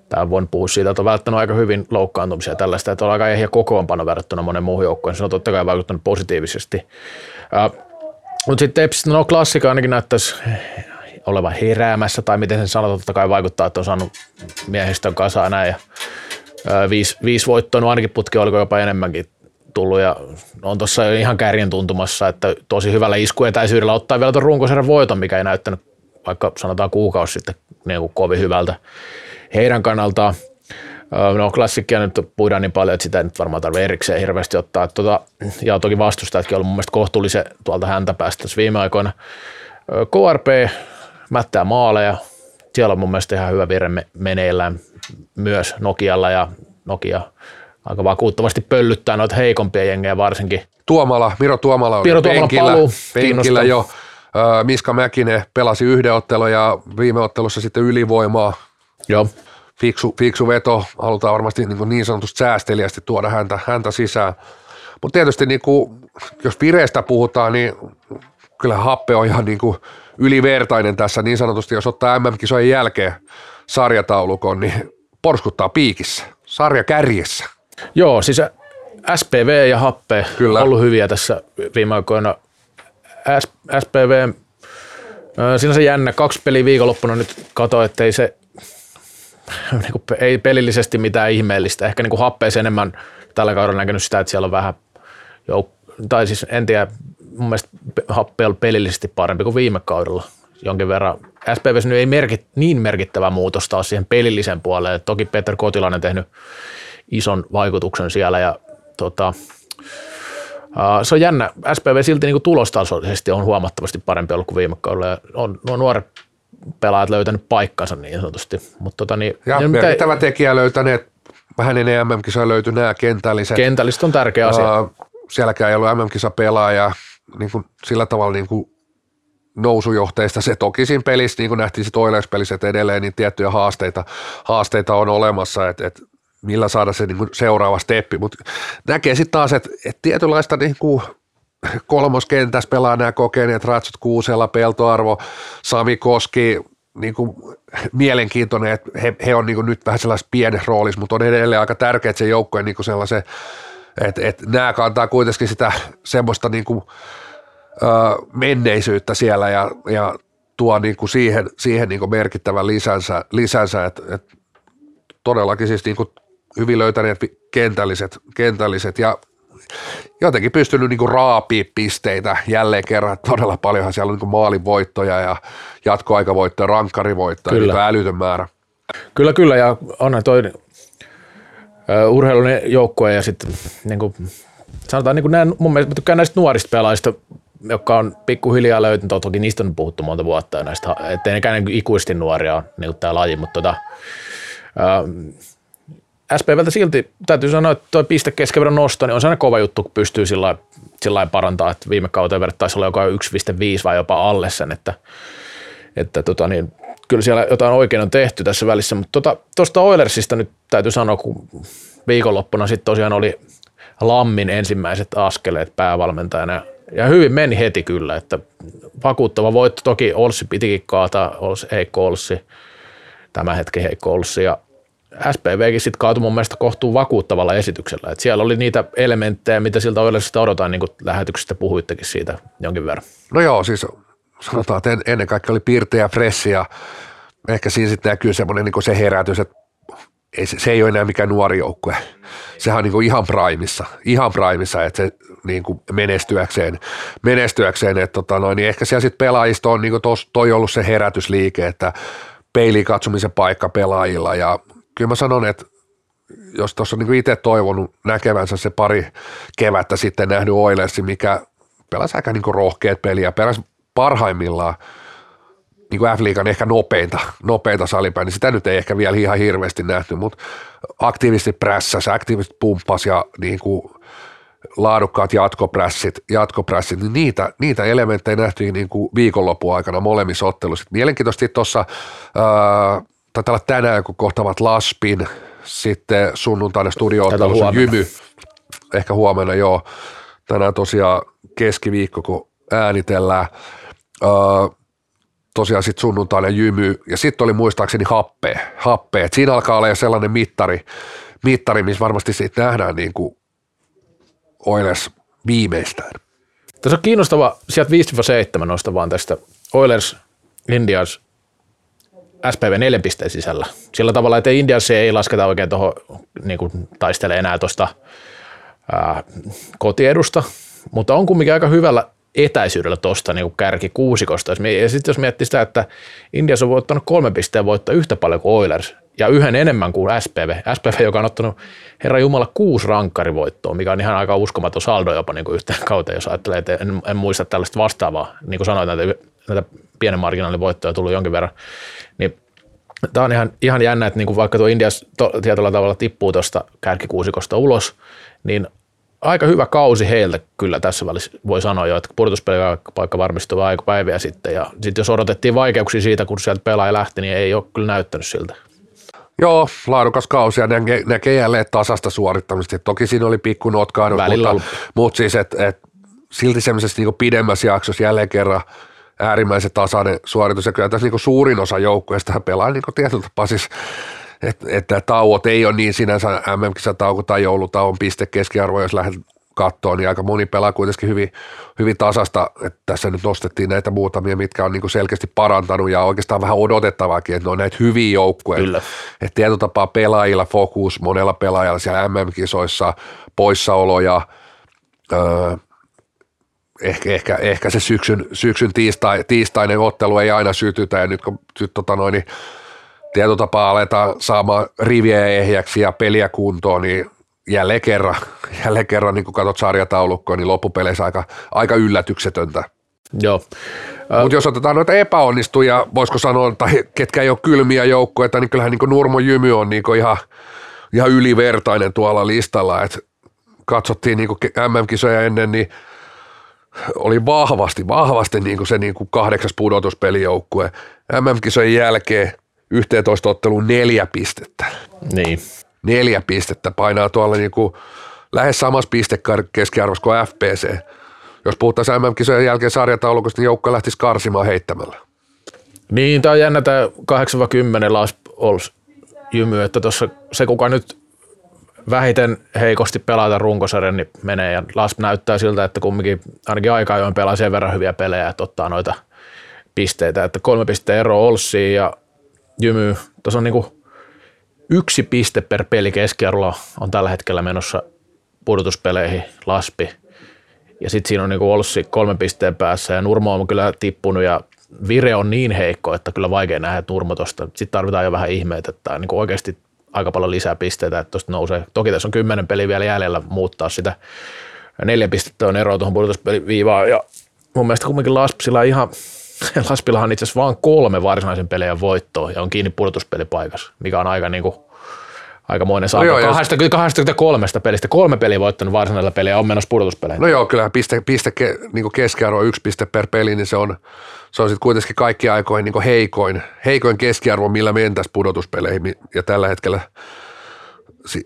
tai voin puhua siitä, että on välttänyt aika hyvin loukkaantumisia ja tällaista, että on aika ehjä kokoonpano verrattuna monen muuhun joukkoon. Se on totta kai vaikuttanut positiivisesti. Äh, mutta sitten Tepsi, no klassikko ainakin näyttäisi olevan heräämässä, tai miten sen sanotaan, totta kai vaikuttaa, että on saanut miehistön kasaan näin. Ja, äh, viisi, viisi voittoa, no ainakin putki oliko jopa enemmänkin tullut ja on tuossa ihan kärjen tuntumassa, että tosi hyvällä iskuetäisyydellä ottaa vielä tuon runkosarjan voiton, mikä ei näyttänyt vaikka sanotaan kuukausi sitten niin kuin kovin hyvältä heidän kannaltaan. No klassikkia nyt puidaan niin paljon, että sitä ei nyt varmaan tarvitse erikseen hirveästi ottaa. Tuota, ja toki vastustajatkin on ollut mun mielestä kohtuullisen tuolta häntä päästä tässä viime aikoina. K R P mättää maaleja, siellä on mun mielestä ihan hyvä vire meneillään myös Nokialla ja Nokia aika vakuuttavasti pöllyttää noita heikompia jengejä varsinkin. Tuomala, Miro Tuomala oli Miro Tuomala penkillä, paluu, penkillä jo. Miska Mäkinen pelasi yhden ottelun ja viime ottelussa sitten ylivoimaa. Joo. Fiksu, fiksu veto, halutaan varmasti niin, niin sanotusti säästeliästi tuoda häntä, häntä sisään. Mutta tietysti niin kuin, jos vireestä puhutaan, niin kyllä Happe on ihan niin kuin ylivertainen tässä niin sanotusti, jos ottaa M M-kisojen jälkeen sarjataulukon, niin porskuttaa piikissä, sarja kärjessä. Joo, siis S P V ja Happe on ollut hyviä tässä viime aikoina. S P V, sinänsä jännä, kaksi peliä viikonloppuna nyt kato, ettei se niinku, ei pelillisesti mitään ihmeellistä. Ehkä niinku Happeessa enemmän tällä kaudella näkynyt sitä, että siellä on vähän, jouk- tai siis en tiedä, mun mielestä Happe on pelillisesti parempi kuin viime kaudella jonkin verran. S P V:ssä nyt ei merkit, niin merkittävä muutosta ole siihen pelillisen puoleen. Toki Peter Kotilainen tehnyt ison vaikutuksen siellä ja tota, ää, se on jännä. S P V silti niin kuin tulostasoisesti on huomattavasti parempi ollut kuin viime kaudella ja on, on nuoret pelaajat löytänyt paikkansa niin sanotusti. Mut, tota, niin, ja niin, merkittävä mitä... tekijä löytäneet, vähän ennen M M-kisoja löytyi nämä kentälliset. Kentälliset on tärkeä asia. Ää, sielläkään ei ollut M M-kisa pelaaja niin kuin sillä tavalla niin kuin nousujohteista. Se toki siinä pelissä, niin kuin nähtiin sitten Oilers-pelissä edelleen, niin tiettyjä haasteita, haasteita on olemassa, että et, millä saada se niin kuin seuraava steppi, mutta näkee sitten taas, että et tietynlaista niin kuin kolmoskentässä pelaa nämä kokeneet ratsut Kuusella, Peltoarvo, Sami Koski, niin kuin mielenkiintoinen, että he, he on niin kuin nyt vähän sellaisessa pienessä roolissa, mutta on edelleen aika tärkeää, että se joukko on niin kuin sellaisen, että et nämä kantaa kuitenkin sitä semmoista niin kuin, ö, menneisyyttä siellä ja, ja tuo niin kuin siihen, siihen niin kuin merkittävän lisänsä, lisänsä että et todellakin siis niin kuin hyvin löytäneet kentälliset, kentälliset ja jotenkin pystynyt niinku raapii pisteitä jälleen kerran. Todella paljonhan siellä on niinku maalinvoittoja ja jatkoaikavoittoja, rankkarivoittoja, niinku älytön määrä. Kyllä, kyllä ja onhan toi uh, urheilullinen joukkue ja sitten niinku, sanotaan niinku näin, mun mielestä mä tykkään näistä nuorista pelaajista jotka on pikkuhiljaa löytynyt, toki niistä on puhuttu monta vuotta näistä, ettei nekään ikuisesti nuoria on niin tämä laji, mutta tota, S P V:ltä silti täytyy sanoa, että tuo piste keskiverron nosto niin on se aina kova juttu, kun pystyy sillä lailla parantamaan, että viime kauteen vertaisi olla joka yksi pilkku viisi vai jopa alle sen, että, että tota niin, kyllä siellä jotain oikein on tehty tässä välissä, mutta tuosta tota, Oilersista nyt täytyy sanoa, kun viikonloppuna sitten tosiaan oli Lammin ensimmäiset askeleet päävalmentajana ja hyvin meni heti kyllä, että vakuuttava voitto, toki Olssi pitikin kaataa, Olssi, heikko Olssi, tämän hetken heikko Olssi ja S P V:kin sitten kaatui mun mielestä kohtuun vakuuttavalla esityksellä, että siellä oli niitä elementtejä, mitä siltä Oilersista odotaan, niin kuin lähetyksestä puhuittekin siitä jonkin verran. No joo, siis sanotaan, että ennen kaikkea oli pirteä, fresh ja ehkä siinä sitten näkyy semmoinen niin se herätys, että ei, se ei ole enää mikään nuori joukkue. Sehän on niin kuin ihan primissa, ihan primissa, että se niin kuin menestyäkseen, menestyäkseen että tota noin, niin ehkä siellä sitten pelaajista on niin kuin tos, toi ollut se herätysliike, että peiliin katsomisen paikka pelaajilla ja kyllä mä sanon, että jos tuossa on niin kuin itse toivonut näkevänsä se pari kevättä sitten nähnyt Oilersin, mikä pelasi aika niin kuin rohkeat peliä, pelasi parhaimmillaan niin kuin F-liigan ehkä nopeinta, nopeinta salipäin, niin sitä nyt ei ehkä vielä ihan hirveästi nähty, mutta aktiivisesti prässäsi, aktiivisesti pumppasi ja niin kuin laadukkaat jatkoprässit, jatkoprässit niin niitä, niitä elementtejä nähtiin niin kuin viikonlopun aikana molemmissa otteluissa. Mielenkiintoisesti tuossa taitaa olla tänään, kun kohtavat Laspin, sitten sunnuntaina studio-ottelussa Jymy, ehkä huomenna joo, tänään tosiaan keskiviikko, kun äänitellään, öö, tosiaan sitten sunnuntaina Jymy, ja sitten oli muistaakseni happea, happea, et siinä alkaa olla jo sellainen mittari, mittari missä varmasti siitä nähdään niin kuin Oilers viimeistään. Tässä on kiinnostava, sieltä viisi seitsemän noista vaan tästä Oilers, Indians, S P V neljän pisteen sisällä. Sillä tavalla, että Indians ei lasketa oikein tuohon, niin kuin taistele enää tuosta kotiedusta, mutta on kumminkin aika hyvällä etäisyydellä tuosta niin kuin kärkikuusikosta. Ja sitten jos miettii sitä, että Indians on voittanut kolme pisteen voittaa yhtä paljon kuin Oilers ja yhden enemmän kuin S P V. S P V, joka on ottanut Herra Jumala kuusi rankkarivoittoa, mikä on ihan aika uskomaton saldo jopa niin kuin yhteen kauteen, jos ajattelee, että en, en muista tällaista vastaavaa. Niin kuin sanoin, että näitä pienen marginaalin voittoja on tullut jonkin verran. Niin, tämä on ihan, ihan jännä, että niin kuin vaikka tuo Indias to, tietyllä tavalla tippuu tuosta kärkikuusikosta ulos, niin aika hyvä kausi heiltä kyllä tässä välissä voi sanoa jo, että pudotuspelipaikka varmistui aika päiviä sitten ja sitten jos odotettiin vaikeuksia siitä, kun sieltä pelaaja lähti, niin ei ole kyllä näyttänyt siltä. Joo, laadukas kausi ja näkee, näkee jälleen tasasta suorittamista. Toki siinä oli pikku notkahdus, mutta, mutta siis et, et, silti semmoisessa niin kuin pidemmässä jaksossa jälleen kerran äärimmäisen tasainen suoritus, ja kyllä tässä niin suurin osa joukkueesta pelaa niin tietyllä tapaa siis, että et tauot ei ole niin sinänsä M M-kisatauko tai joulutauon piste keskiarvo, jos lähdet kattoon, niin aika moni pelaa kuitenkin hyvin, hyvin tasasta, että tässä nyt nostettiin näitä muutamia, mitkä on niin selkeästi parantanut ja oikeastaan vähän odotettavaakin, että ne on näitä hyviä joukkueita, että tietyllä tapaa pelaajilla fokus, monella pelaajalla siellä M M-kisoissa poissaoloja, öö, Ehkä, ehkä, ehkä se syksyn, syksyn tiistai, tiistainen ottelu ei aina sytytä ja nyt kun nyt, tota noin, niin tietyllä tapaa aletaan saamaan riviä ehjäksi ja peliä kuntoon, niin jälleen kerran, jälleen kerran niin kun katsot sarjataulukkoa, niin loppupeleissä aika, aika yllätyksetöntä. Joo. Mutta jos otetaan noita epäonnistuja, voisiko sanoa, tai ketkä ei ole kylmiä joukkoja, niin kyllähän niin Nurmo Jymy on niin ihan, ihan ylivertainen tuolla listalla. Et katsottiin niin M M-kisoja ennen, niin oli vahvasti, vahvasti niin kuin se niin kuin kahdeksas pudotuspelijoukkue. M M-kisojen jälkeen yhteentoista otteluun neljä pistettä. Niin. Neljä pistettä painaa tuolla niin kuin lähes samassa pistekeskiarvossa kuin F P C. Jos puhutaan M M-kisojen jälkeen sarjataulukosta, niin joukko lähtisi karsimaan heittämällä. Niin, tämä on jännä tämä kahdeksan kymmenen Las Ols Jymy, että tuossa se kuka nyt vähiten heikosti pelata runkosarjan, niin menee ja L A S P näyttää siltä, että kumminkin ainakin aika ajoin pelaa sen verran hyviä pelejä, että ottaa noita pisteitä. Että kolme pisteen ero Olssiin ja Jymy. Tuossa on niin kuin yksi piste per peli keskiarvolla on tällä hetkellä menossa pudotuspeleihin L A S P. Ja sitten siinä on niin kuin Olssi kolme pisteen päässä ja Nurmo on kyllä tippunut ja vire on niin heikko, että kyllä vaikea nähdä Nurmo tuosta. Sitten tarvitaan jo vähän ihmeitä, että niin kuin oikeasti aika paljon lisää pisteitä, että tuosta nousee. Toki tässä on kymmenen peliä vielä jäljellä muuttaa sitä. Neljä pistettä on eroa tuohon pudotuspeliviivaan ja mun mielestä kumminkin Laspsilla ihan, Laspillahan itse asiassa vaan kolme varsinaisen pelejä voittoa ja on kiinni pudotuspelipaikassa, mikä on aika niinku, aikamoinen saapa. No kaksikymmentäkolme pelistä kolme peliä voittanut varsinaisella peliä on menossa pudotuspeleihin. No joo, kyllähän piste, piste ke, niin keskiarvo yksi piste per peli, niin se on, se on sitten kuitenkin kaikki aikoihin niin heikoin, heikoin keskiarvo, millä mentäisiin pudotuspeleihin ja tällä hetkellä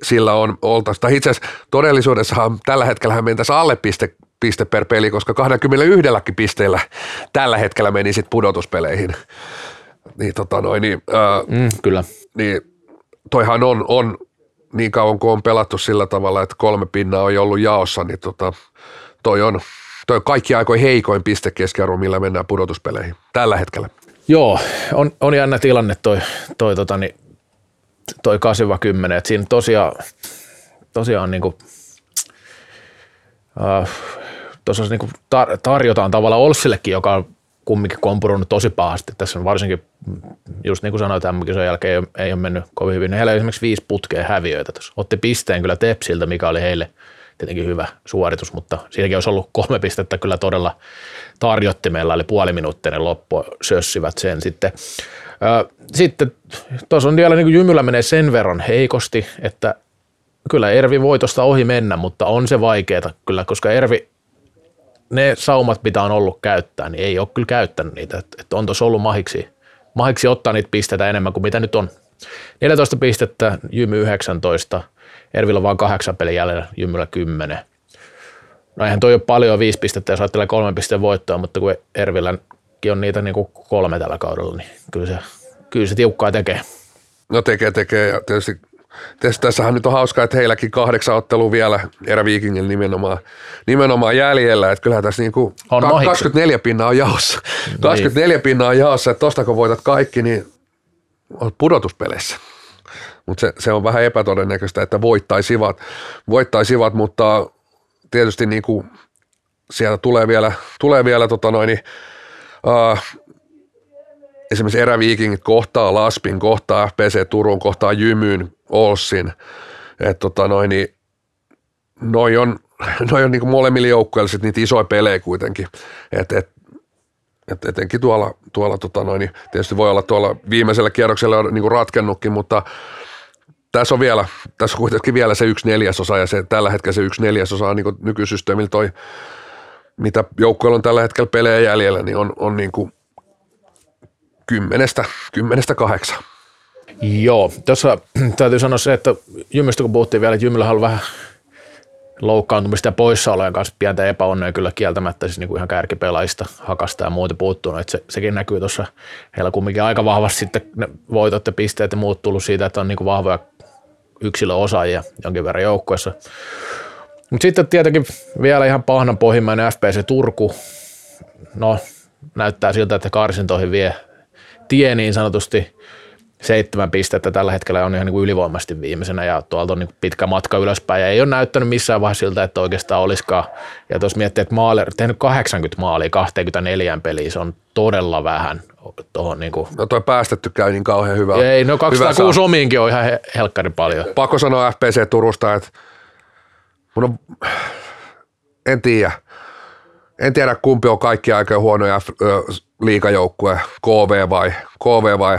sillä on oltaisiin. Tai itse asiassa todellisuudessahan tällä hetkellä mentäisiin alle piste, piste per peli, koska kaksikymmentäyksi pisteellä tällä hetkellä meni sitten pudotuspeleihin. Niin tota noin, niin, ää, mm, kyllä. Niin, toihan on, on niin kauan kuin on pelattu sillä tavalla, että kolme pinnaa on ollut jaossa, niin tota, toi on, toi on kaikki aikoin heikoin piste keskiarvo, millä mennään pudotuspeleihin tällä hetkellä. Joo, on, on jännä tilanne toi, toi, tota, niin, toi kahdeksan kymmenen, että siinä tosiaan, tosiaan niin kuin, äh, tuossa niin kuin tar- tarjotaan tavallaan Olssillekin, joka on kumminkin kompurunut tosi pahasti. Tässä on varsinkin, just niin kuin sanoit, M-kisojen jälkeen ei ole, ei ole mennyt kovin hyvin. Heillä oli esimerkiksi viisi putkea häviöitä tuossa. Otti pisteen kyllä Tepsiltä, mikä oli heille tietenkin hyvä suoritus, mutta siinäkin olisi ollut kolme pistettä kyllä todella tarjottimella, eli puoliminuuttinen loppu sössivät sen sitten. Sitten tuossa on vielä niin kuin Jymylä menee sen verran heikosti, että kyllä Ervi voi tuosta ohi mennä, mutta on se vaikeaa kyllä, koska Ervi ne saumat, mitä on ollut käyttää, niin ei ole kyllä käyttänyt niitä. Et, et on tuossa ollut mahiksi, mahiksi ottaa niitä pisteitä enemmän kuin mitä nyt on. neljätoista pistettä, Jymy yhdeksäntoista, Ervillä vaan kahdeksan pelin jäljellä, Jymyllä kymmenen. No eihän toi ole paljon viisi pistettä, jos ajattelee kolmen pisteen voittoa, mutta kun Ervilläkin on niitä niin kuin kolme tällä kaudella, niin kyllä se, kyllä se tiukkaa tekee. No tekee, tekee. Ja tietysti, tietysti tässähän nyt on hauskaa, että heilläkin kahdeksan ottelua vielä Eräviikingillä nimenomaan, nimenomaan jäljellä. Että kyllähän tässä niin kuin kaksikymmentäneljä pinnaa on jaossa. Niin. kaksikymmentäneljä pinnaa on jaossa, että tosta kun voitat kaikki, niin olet pudotuspeleissä. Mutta se, se on vähän epätodennäköistä, että voittaisivat, voittaisivat mutta tietysti niin kuin sieltä tulee vielä, tulee vielä tota noin, uh, esimerkiksi Eräviikingit kohtaa Laspin, kohtaa F P C Turun, kohtaa Jymyn, Olssin. Et tota noin, niin noi on, noi on niin kuin molemmilla joukkueilla sit niitä isoja pelejä kuitenkin. Et, et, et etenkin tuolla, tuolla tota noin, tietysti voi olla tuolla viimeisellä kierroksella on niin kuin ratkennutkin, mutta tässä on vielä, tässä on kuitenkin vielä se yksi neljäsosa ja se, tällä hetkellä se yksi neljäsosa on niin kuin nykysysteemillä toi, mitä joukkueilla on tällä hetkellä pelejä jäljellä, niin on, on niin kuin kymmenestä, kymmenestä kahdeksan. Joo, tuossa täytyy sanoa se, että Jymystä kun puhuttiin vielä, että Jymylähän on vähän loukkaantumista ja poissaolojen kanssa pientä epäonnea kyllä kieltämättä, siis niin kuin ihan kärkipelaajista, Hakasta ja muuta puuttunut, että se, sekin näkyy tuossa, heillä kumminkin aika vahvasti sitten ne voitot ja pisteet ja muut tullut siitä, että on niin kuin vahvoja yksilöosaajia jonkin verran joukkueessa. Mutta sitten tietenkin vielä ihan pahnan pohjimmainen F P C Turku, no näyttää siltä, että karsintoihin vie tie niin sanotusti. Seitsemän pistettä tällä hetkellä on ihan niin kuin ylivoimaisesti viimeisenä ja tuolta on niin kuin pitkä matka ylöspäin ja ei ole näyttänyt missään vaiheessa siltä, että oikeastaan olisikaan. Ja tuossa miettii, että Maaler tehnyt kahdeksankymmentä maalia kaksikymmentäneljä peliä, se on todella vähän tuohon. Niin kuin. No toi päästetty käy niin kauhean hyvä. Ei, no kaksisataakuusi omiinkin on ihan helkkari paljon. Pakko sanoa F P C Turusta, että mun on, en tiedä, en tiedä kumpi on kaikki aika huonoja liigajoukkue, K V vai K V vai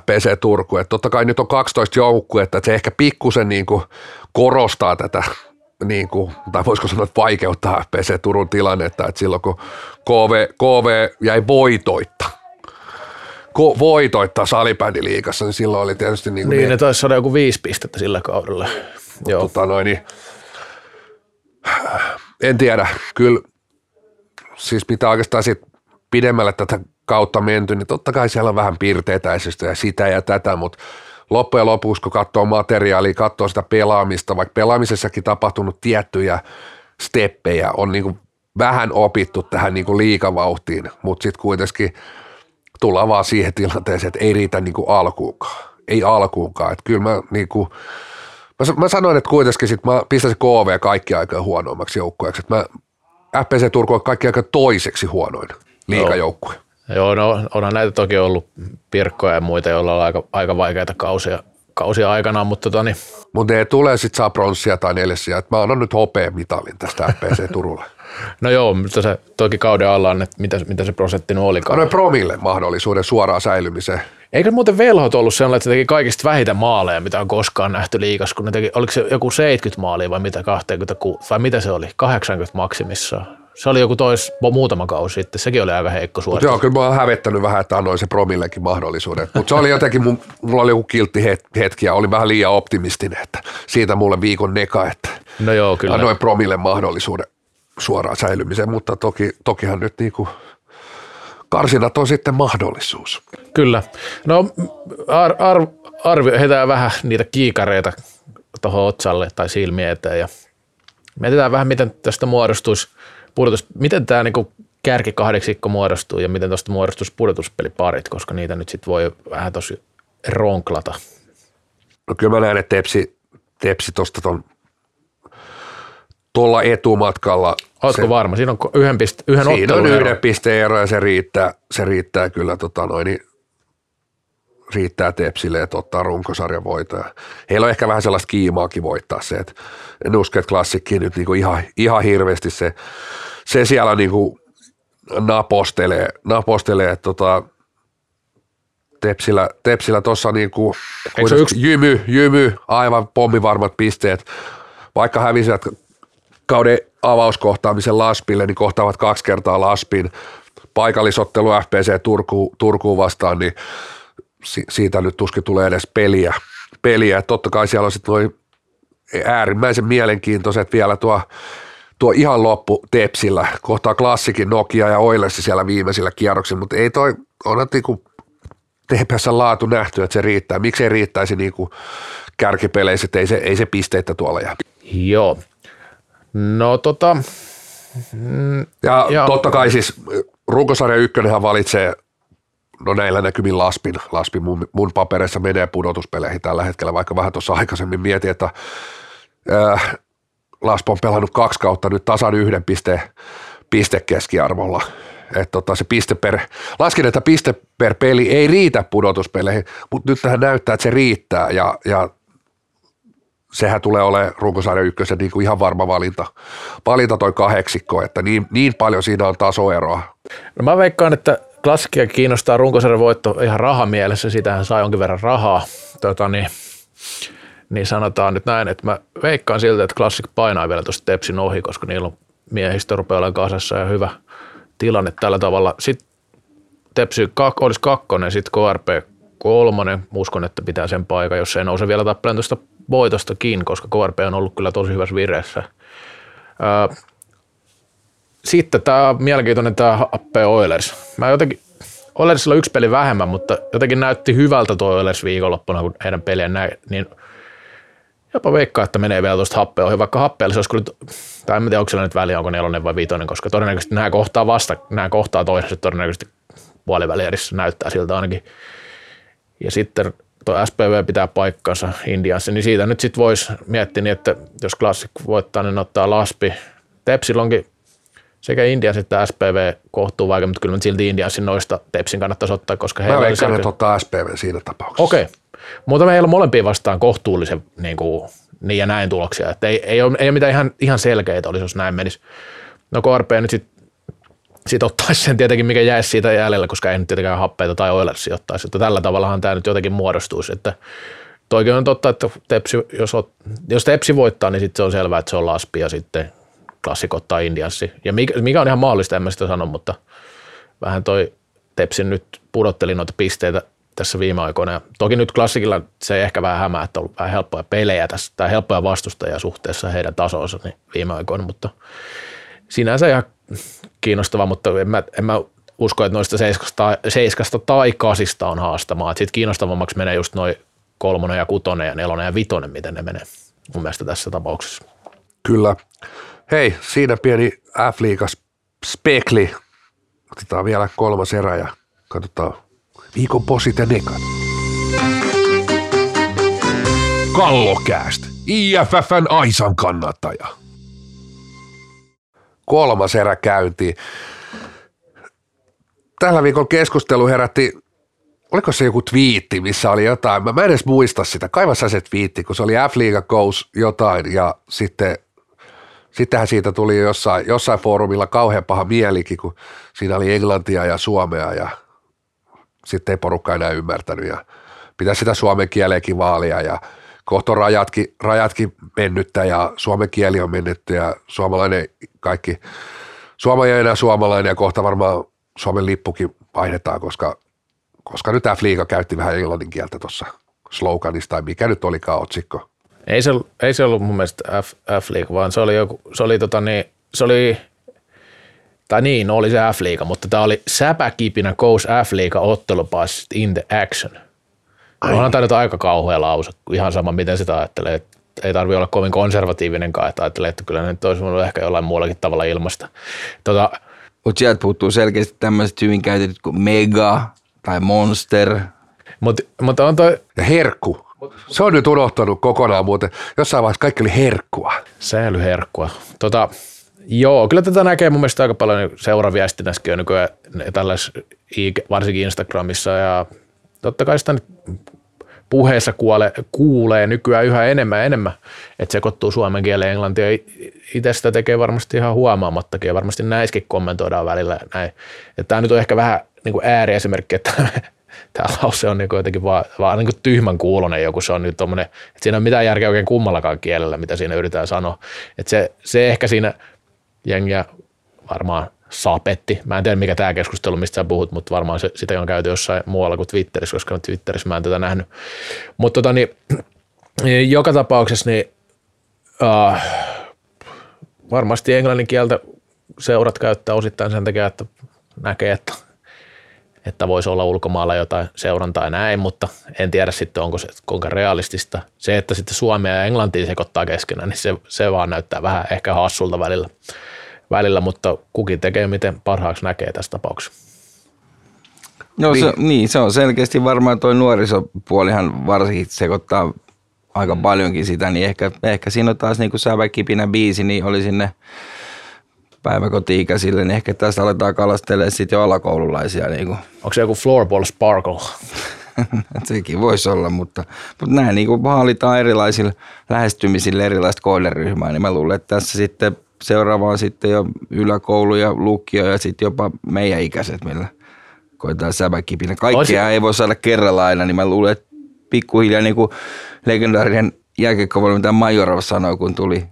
F P C Turku, että totta kai nyt on kaksitoista joukkuetta, että se ehkä pikkusen niin kuin korostaa tätä, niin kuin, tai voisiko sanoa, että vaikeuttaa F P C Turun tilannetta, että silloin kun K V, K V jäi voitoitta, Ko, voitoittaa salibändiliigassa, niin silloin oli tietysti niin kuin... Niin, ne taisi saada joku viisi pistettä sillä kaudella. Joo. Tota noin, niin, en tiedä, kyllä, siis mitä oikeastaan sitten pidemmälle tätä kautta menty, niin totta kai siellä on vähän piirteetäisyystä ja sitä ja tätä, mutta loppujen lopuksi, kun katsoo materiaalia, katsoo sitä pelaamista, vaikka pelaamisessakin tapahtunut tiettyjä steppejä, on niin kuin vähän opittu tähän niin kuin liikavauhtiin, mutta sitten kuitenkin tullaan vaan siihen tilanteeseen, että ei riitä niin kuin alkuunkaan. Ei alkuunkaan. Että kyllä mä, niin kuin, mä, mä sanoin, että kuitenkin sit mä pistäisin K V kaikki aika huonoimmaksi joukkueeksi. F P C Turku on kaikki aika toiseksi huonoin liikajoukkue. Joo, no onhan näitä toki ollut Pirkkoja ja muita, joilla on aika, aika vaikeita kausia kausia aikana, mutta tota niin. Mut ne tulee sitten saa pronssia tai neljäsiä. Mä annan nyt hopea-mitalin tästä F P C Turulle. No joo, mutta se toki kauden alla on, että mitä, mitä se prosentti nyt olikaan. No promille mahdollisuuden suoraan säilymiseen. Eikö muuten velhot ollut sellainen, että se teki kaikista vähiten maaleja, mitä on koskaan nähty liigassa, kun ne teki, oliko se joku seitsemänkymmentä maalia vai mitä, kaksikymmentäkuusi, vai mitä se oli, kahdeksankymmentä maksimissaan. Se oli joku tois muutama kausi sitten, sekin oli aika heikko suoritus. Joo, kyllä mä oon hävettänyt vähän, että annoin se promillekin mahdollisuuden. Mutta se oli jotenkin, mulla oli joku kiltti hetki ja olin vähän liian optimistinen, että siitä mulle viikon neka, että no joo, kyllä. Annoin promille mahdollisuuden suoraan säilymiseen, mutta toki, tokihan nyt niin kuin karsinat on sitten mahdollisuus. Kyllä. No ar- ar- arvio, heitään vähän niitä kiikareita tuohon otsalle tai silmiin eteen ja mietitään vähän, miten tästä muodostuisi pudotus, miten tämä niinku kärki kahdeksikko muodostuu ja miten tuosta muodostuisi pudotuspeliparit, koska niitä nyt sitten voi vähän tosi ronklata. No kyllä mä näen, että Tepsi, tepsi tuosta ton tuolla etumatkalla. Oletko se, varma? Siinä on yhden, piste, yhden ottelun ero. Siinä on yhden pisteen ero ja se riittää, se riittää kyllä, tota noin, niin riittää Tepsille, että ottaa runkosarjan voittaja. Heillä on ehkä vähän sellaista kiimaakin voittaa se, että en usko, että Klassikki nyt niinku ihan, ihan hirveästi se, se siellä niinku napostelee, napostelee että tota, Tepsillä, Tepsillä tuossa niinku yksi jymy, jymy, aivan pommivarmat pisteet, vaikka hävisivät kauden avauskohtaamisen Laspille, niin kohtaavat kaksi kertaa Laspin. Paikallisottelu F P C Turku, Turkuun vastaan, niin si- siitä nyt tuskin tulee edes peliä. peliä. Totta kai siellä on sitten noin äärimmäisen mielenkiintoiset vielä tuo, tuo ihan loppu Tepsillä. Kohtaa Klassikin Nokia ja Oilers siellä viimeisillä kierroksilla, mutta ei toi, onhan niinku T P S:n laatu nähty, että se riittää. Miksei riittäisi niinku kärkipeleissä, ei se, ei se pisteitä tuolla jää. Joo. No tota... Mm, ja, ja totta kai siis runkosarja ykkönenhän valitsee, no näillä näkymin Laspin. Laspin mun, mun paperissa menee pudotuspeleihin tällä hetkellä, vaikka vähän tuossa aikaisemmin mietin, että äh, Lasp on pelannut kaksi kautta nyt tasan yhden piste, piste keskiarvolla. Että tota se piste per, laskin, että piste per peli ei riitä pudotuspeleihin, mutta nyt tähän näyttää, että se riittää ja, ja sehän tulee olemaan runkosarjan ykkösen niin kuin ihan varma valinta, valinta toi kahdeksikko, että niin, niin paljon siinä on tasoeroa. No mä veikkaan, että Klassikia kiinnostaa runkosarjan voitto ihan rahamielessä, siitähän saa jonkin verran rahaa, tota niin, niin sanotaan nyt näin, että mä veikkaan siltä, että Klassik painaa vielä tuosta Tepsin ohi, koska niillä on miehistö rupeaa olemaan kasassa ja hyvä tilanne tällä tavalla. Sitten Tepsi kak, olisi kakkonen, sitten K R P kolmonen, uskon, että pitää sen paikan, jos ei nouse vielä tappeleen tuosta voitostakin, koska K R P on ollut kyllä tosi hyvässä vireessä. Sitten tämä mielenkiintoinen tämä H P Oilers. Mä jotenkin, Oilersilla on yksi peli vähemmän, mutta jotenkin näytti hyvältä tuo Oilers viikonloppuna, kun heidän peliä näin, niin jopa veikkaa, että menee vielä tuosta Happea ohi, vaikka Happeella se olisi kyllä, tai en tiedä, onko siellä nyt väliä, onko nelonen vai viitonen, koska todennäköisesti nämä kohtaa vasta, nämä kohtaa toisensa todennäköisesti puoliväliä edessä näyttää siltä ainakin. Ja sitten tuo S P V pitää paikkansa Indiassa, niin siitä nyt sitten voisi miettiä niin, että jos Classic voittaa, niin ottaa Laspi. Tepsillä onkin sekä Indiassa että S P V kohtuu vaikea, mutta kyllä silti Indiansin noista Tepsin kannattaisi ottaa, koska heillä on... Mä veikkaan, että ottaa S P V siinä tapauksessa. Okei, okay. Mutta meillä on molempiin vastaan kohtuullisen niin, kuin, niin ja näin tuloksia, että ei, ei, ole, ei ole mitään ihan, ihan selkeitä olisi, jos näin menisi. No K R P nyt sitten sit ottaisi sen tietenkin, mikä jäisi siitä jäljellä, koska ei nyt tietenkään Happeita tai Oilersia ottaisi, että tällä tavallahan tämä nyt jotenkin muodostuisi, että toikin on totta, että tepsi, jos, ot, jos Tepsi voittaa, niin sitten se on selvää, että se on Laspi ja sitten Klassik ottaa Indianssi. Ja mikä, mikä on ihan mahdollista, en mä sitä sano, mutta vähän toi Tepsin nyt pudotteli noita pisteitä tässä viime aikoina. Ja toki nyt Klassikilla se ehkä vähän hämää, että on vähän helppoja pelejä tässä, tai helppoja vastustajia suhteessa heidän tasonsa niin viime aikoina, mutta sinänsä ihan kiinnostavaa, mutta en mä, en mä usko, että noista seiskasta, seiskasta tai kasista on haastamaa. Sitten kiinnostavammaksi menee just noin kolmonen ja kutonen ja nelonen ja vitonen, miten ne menee mun mielestä tässä tapauksessa. Kyllä. Hei, siinä pieni F-liigas spekli. Otetaan vielä kolmas erä ja katsotaan viikon posit ja nekat. Kallokääst, I F F:n Aisan kannattaja. Kolmas erä käyntiin. Tällä viikon keskustelu herätti oliko se joku twiitti, missä oli jotain, mä, mä en edes muista sitä, kaiva sä se twiitti, kun se oli F-liiga Goes jotain ja sitten sittenhän siitä tuli jossain, jossain foorumilla kauhean paha mielikin, kun siinä oli englantia ja suomea ja sitten ei porukka enää ymmärtänyt ja pitää sitä suomen kieleekin vaalia ja kohta on rajatkin, rajatkin mennyttä ja suomen kieli on mennyttä ja suomalainen kaikki, Suoma ja enää suomalainen ja kohta varmaan Suomen lippukin vaihdetaan, koska, koska nyt F-liiga käytti vähän englannin kieltä tuossa sloganissa tai mikä nyt olikaan otsikko. Ei se, ei se ollut mun mielestä F, F-liiga, vaan se oli joku, se oli tota niin, se oli, tai niin, oli se F-liiga, mutta tämä oli säpäkipinä Goes F-liiga ottelupassit in the action. Onhan tämä nyt aika kauhea lause, ihan sama miten sitä ajattelee. Ei tarvitse olla kovin konservatiivinenkaan, että ajattelee, että kyllä ne nyt olisi voinut ehkä jollain muullakin tavalla ilmaista. Tota, mutta sieltä puuttuu selkeästi tämmöiset hyvin käytetyt kuin mega tai monster. Mut, mut on toi... Ja herkku. Se on nyt unohtanut kokonaan muuten. Jossain vaiheessa kaikki oli herkkua. Säilyherkkua. Tota, joo, kyllä tätä näkee mun mielestä aika paljon seuraviestinnässäkin on nykyään tällaisessa, varsinkin Instagramissa ja totta kai sitä nyt puheessa kuole, kuulee nykyään yhä enemmän ja enemmän, että sekoittuu suomen kieleen englantia. Itse sitä tekee varmasti ihan huomaamattakin ja varmasti näissäkin kommentoidaan välillä. Näin. Ja tämä nyt on ehkä vähän niin kuin ääriesimerkki, että tämä lause on niin kuin jotenkin vaan, vaan niin kuin tyhmän kuulonen joku. Se on nyt tommoinen, että siinä ei ole mitään järkeä oikein kummallakaan kielellä, mitä siinä yritetään sanoa. Että se, se ehkä siinä jengiä varmaan sapetti. Mä en tiedä, mikä tämä keskustelu, mistä sä puhut, mutta varmaan se, sitä on käyty jossain muualla kuin Twitterissä, koska Twitterissä mä en tätä nähnyt. Mutta tota, niin, joka tapauksessa niin, uh, varmasti englannin kieltä seurat käyttää osittain sen takia, että näkee, että, että voisi olla ulkomailla jotain seurantaa ja näin, mutta en tiedä sitten, onko se kuinka realistista. Se, että sitten suomea ja englantia sekoittaa keskenään, niin se, se vaan näyttää vähän ehkä hassulta välillä. välillä, mutta kukin tekee, miten parhaaksi näkee tässä tapauksessa. Joo, se, niin, se on selkeästi varmaan tuo nuorisopuolihan varsinkin sekoittaa aika paljonkin sitä, niin ehkä, ehkä siinä on taas niin kuin säväkipinä biisi, niin oli sinne päiväkoti-ikäisille, niin ehkä tässä aletaan kalastelemaan sitten jo alakoululaisia. Niin kuin. Onko se joku floorball sparkle? Sekin voisi olla, mutta, mutta näin niin kuin haalitaan erilaisilla lähestymisillä erilaista kohderyhmää, niin mä luulen, että tässä sitten seuraavaan sitten jo yläkoulu ja lukio ja sitten jopa meidän ikäiset, millä koetaan säväkipinä. Kaikkea ei voi saada kerralla aina, niin mä luulen, että pikkuhiljaa niin kuin legendaarinen jääkiekkovalmentaja Majorov sanoi, kun tuli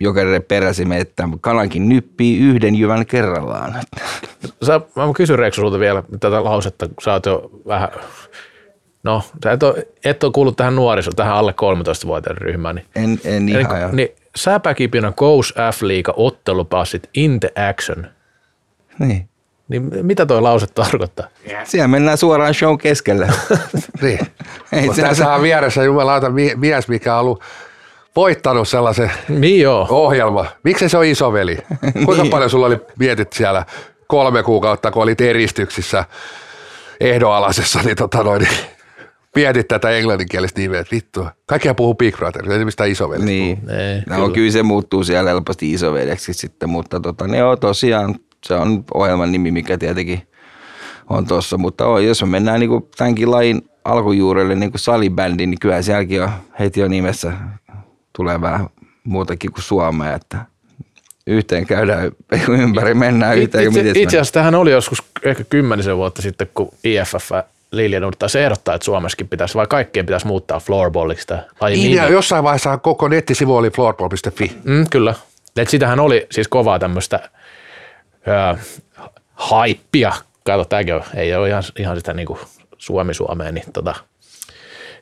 Jokerille peräsimme, että kalankin nyppii yhden jyvän kerrallaan. Sä, mä kysyn Reeksu sulta vielä tätä lausetta, kun sä oot jo vähän... No, sä et ole, et ole kuullut tähän nuoriso, tähän alle kolmetoista-vuotiaiden ryhmään. Niin, en, en ihan niin, niin, säpäkipinä Goes F-liiga ottelupassit in the action. Niin. Niin mitä toi lause tarkoittaa? Siellä mennään suoraan show keskelle. Niin. Tässä on vieressä jumalauta mies, mikä on ollut voittanut sellaisen niin ohjelman. Miksi se on isoveli? Kuinka niin paljon sulla oli mietit siellä kolme kuukautta, kun olit eristyksissä ehdoalaisessa, niin tota noin... Mietit tätä englanninkielistä nimeä, että vittu. Kaikkihan puhuu Big Brother, ei mistään isoveljestä. Niin, ei, no, kyllä. kyllä se muuttuu siellä helposti isoveljeksi sitten, mutta tota, niin joo, tosiaan se on ohjelman nimi, mikä tietenkin on tuossa. Mutta oo, jos me mennään niin kuin tämänkin lajin alkujuurelle niin kuin salibändiin, niin kyllähän sielläkin on, heti jo nimessä tulee vähän muutakin kuin suomea, että yhteen käydään ympäri, mennään yhteen. Itse, itse, itse asiassa tämähän oli joskus ehkä kymmenisen vuotta sitten, kun I F F Lilja Nurttaisi ehdottaa, että Suomessakin pitäisi, vai kaikkien pitäisi muuttaa floorballiksi tämä laji. Ja jossain vaiheessa koko nettisivu oli floorball piste fi. Mm, kyllä. Et sitähän oli siis kovaa tämmöistä haippia. Kato, tämäkin on, ei ole ihan, ihan sitä niin kuin Suomi-Suomeen, niin tota,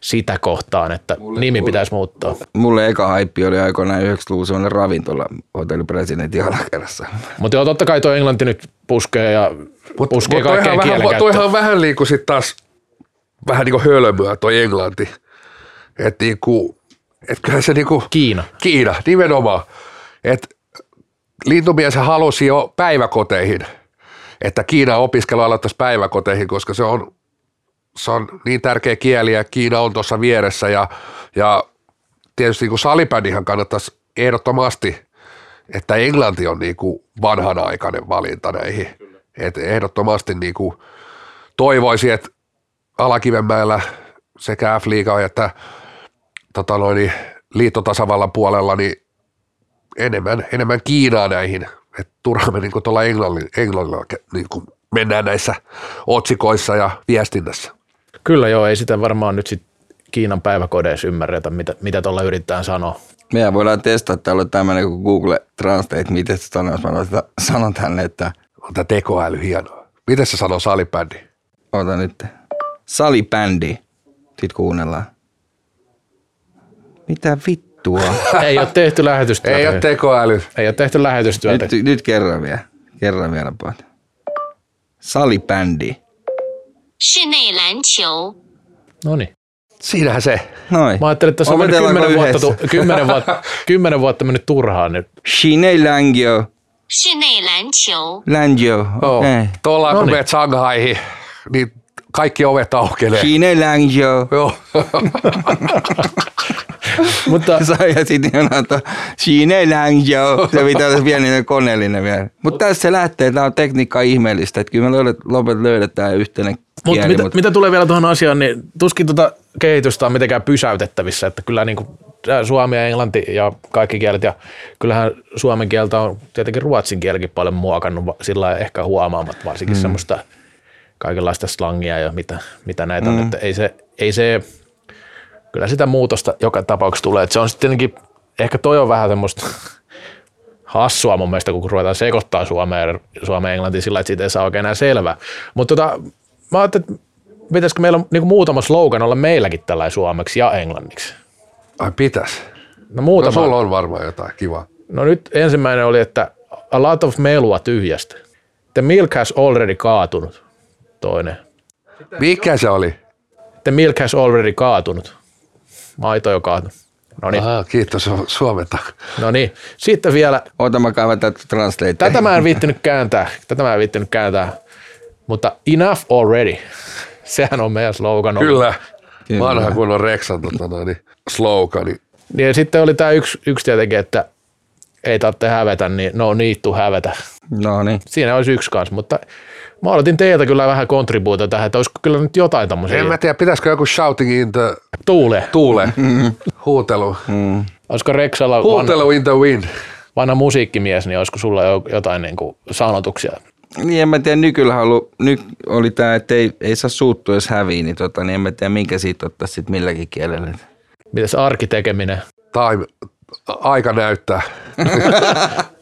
sitä kohtaan, että mulle, nimi mulle, pitäisi muuttaa. Mulle eka haippi oli aikoinaan yhdeksänkymmentäluvun sellainen ravintola hotellipresidentin alakerrassa. Mutta joo, totta kai tuo englanti nyt puskee ja Mut, puskee mut kaikkeen kielenkäyttöön. Toihan on vähän niin kuin sitten taas vähän niin kuin hölmöä toi englanti. Että niin kuin, et kyllähän se niin kuin... Kiina. Kiina, nimenomaan. Että lintumies halusi jo päiväkoteihin, että Kiinan opiskelu aloittaisi päiväkoteihin, koska se on Se on niin tärkeä kieli ja Kiina on tuossa vieressä ja, ja tietysti niin kuin salibändihan kannattaisi ehdottomasti, että englanti on niin kuin vanhanaikainen valinta näihin. Et ehdottomasti niin kuin toivoisin, että Alakivenmäellä sekä F-liigan että tota noin, liittotasavallan puolella niin enemmän, enemmän Kiinaa näihin. Et turhaan me niin kuin tuolla Englannilla, Englannilla niin kuin mennään näissä otsikoissa ja viestinnässä. Kyllä joo, ei sitä varmaan nyt sit Kiinan päiväkodeissa ymmärretä, mitä, mitä tuolla yritetään sanoa. Meidän voidaan testata, täällä on tämmöinen kuin Google Translate, miten se sanoo tänne, että... On tämä tekoäly hienoa. Miten se sanoo salibändi? Ota nyt. Salibändi. Sitten kuunnellaan. Mitä vittua? Ei ole tehty lähetystyötä. Ei ole tekoäly. Ei ole tehty lähetystyötä. Nyt, nyt kerran vielä. Kerran vielä. Salibändi. Noniin. Siinähän se. Noin. Mä ajattelin, että se on mennyt kymmenen vuotta, tu, kymmenen vuotta, kymmenen vuotta mennyt turhaan nyt. Shinei Langio. Shinei Langio. Langio, okei. Okay. Tuolla kun menet Shanghaihin, niin kaikki ovet aukelee. Shinei Langio. Joo. Mutta ja sitten jonain tuo Shinei Langio. Se pitää olla pieni koneellinen vielä. Mutta tässä se lähtee, tämä on tekniikkaa ihmeellistä. Että kyllä me löydetään, löydetään yhteinen kieli. Mut mitä, mutta mitä tulee vielä tuohon asiaan, niin tuskin tuota... kehitystä on mitenkään pysäytettävissä, että kyllä niin kuin suomi ja englanti ja kaikki kielet ja kyllähän suomen kieltä on tietenkin ruotsin kielikin paljon muokannut sillä lailla ehkä huomaamat varsinkin mm. semmoista kaikenlaista slangia ja mitä, mitä näitä mm. on, että ei se, ei se, kyllä sitä muutosta joka tapauksessa tulee, että se on sitten tietenkin, ehkä toi on vähän semmoista hassua mun mielestä, kun ruvetaan sekoittaa suomeen ja englantiin sillä lailla, että siitä ei saa oikein enää selvää, mutta tota, mä ajattelin, että pitäisikö meillä niin muutama slogan olla meilläkin tällainen suomeksi ja englanniksi? Ai pitäisi. No muutama. No sulla on varmaan jotain kivaa. No nyt ensimmäinen oli, että a lot of melua tyhjästä. The milk has already kaatunut. Toinen. Mikä se oli? The milk has already kaatunut. Maito jo kaatunut. Noniin. Aha, kiitos Suomesta. No niin. Sitten vielä. Ota mä kaivan tätä translate. Tätä mä en viittinyt kääntää. Tätä mä en viittinyt kääntää. Mutta enough already. Sehän on meidän slogan. Kyllä. Kyllä. Vanha kun on Reksan tota, niin slogani. Ja sitten oli tämä yksi, yksi tietenkin, että ei tarvitse hävetä, niin no need to hävetä. No niin. Siinä olisi yksi kanssa, mutta mä aloitin teiltä kyllä vähän kontribuuta tähän, että olisiko kyllä nyt jotain tämmöisiä. En mä tiedä, pitäisikö joku shouting in the... Tuule. Tuule. Mm-hmm. Huutelu. Mm. Olisiko Reksalla... Huutelu vanha, in the wind. Vanha musiikkimies, niin olisiko sulla jotain niin kuin sanotuksia? Niin en mä tiedä, nykyllä ollut, nyt oli tämä, että ei, ei saa suuttua, jos hävii, niin, tota, niin en mä tiedä, minkä siitä ottaisi sitten milläkin kielellä. Mitäs arkitekeminen? Time, aika näyttää.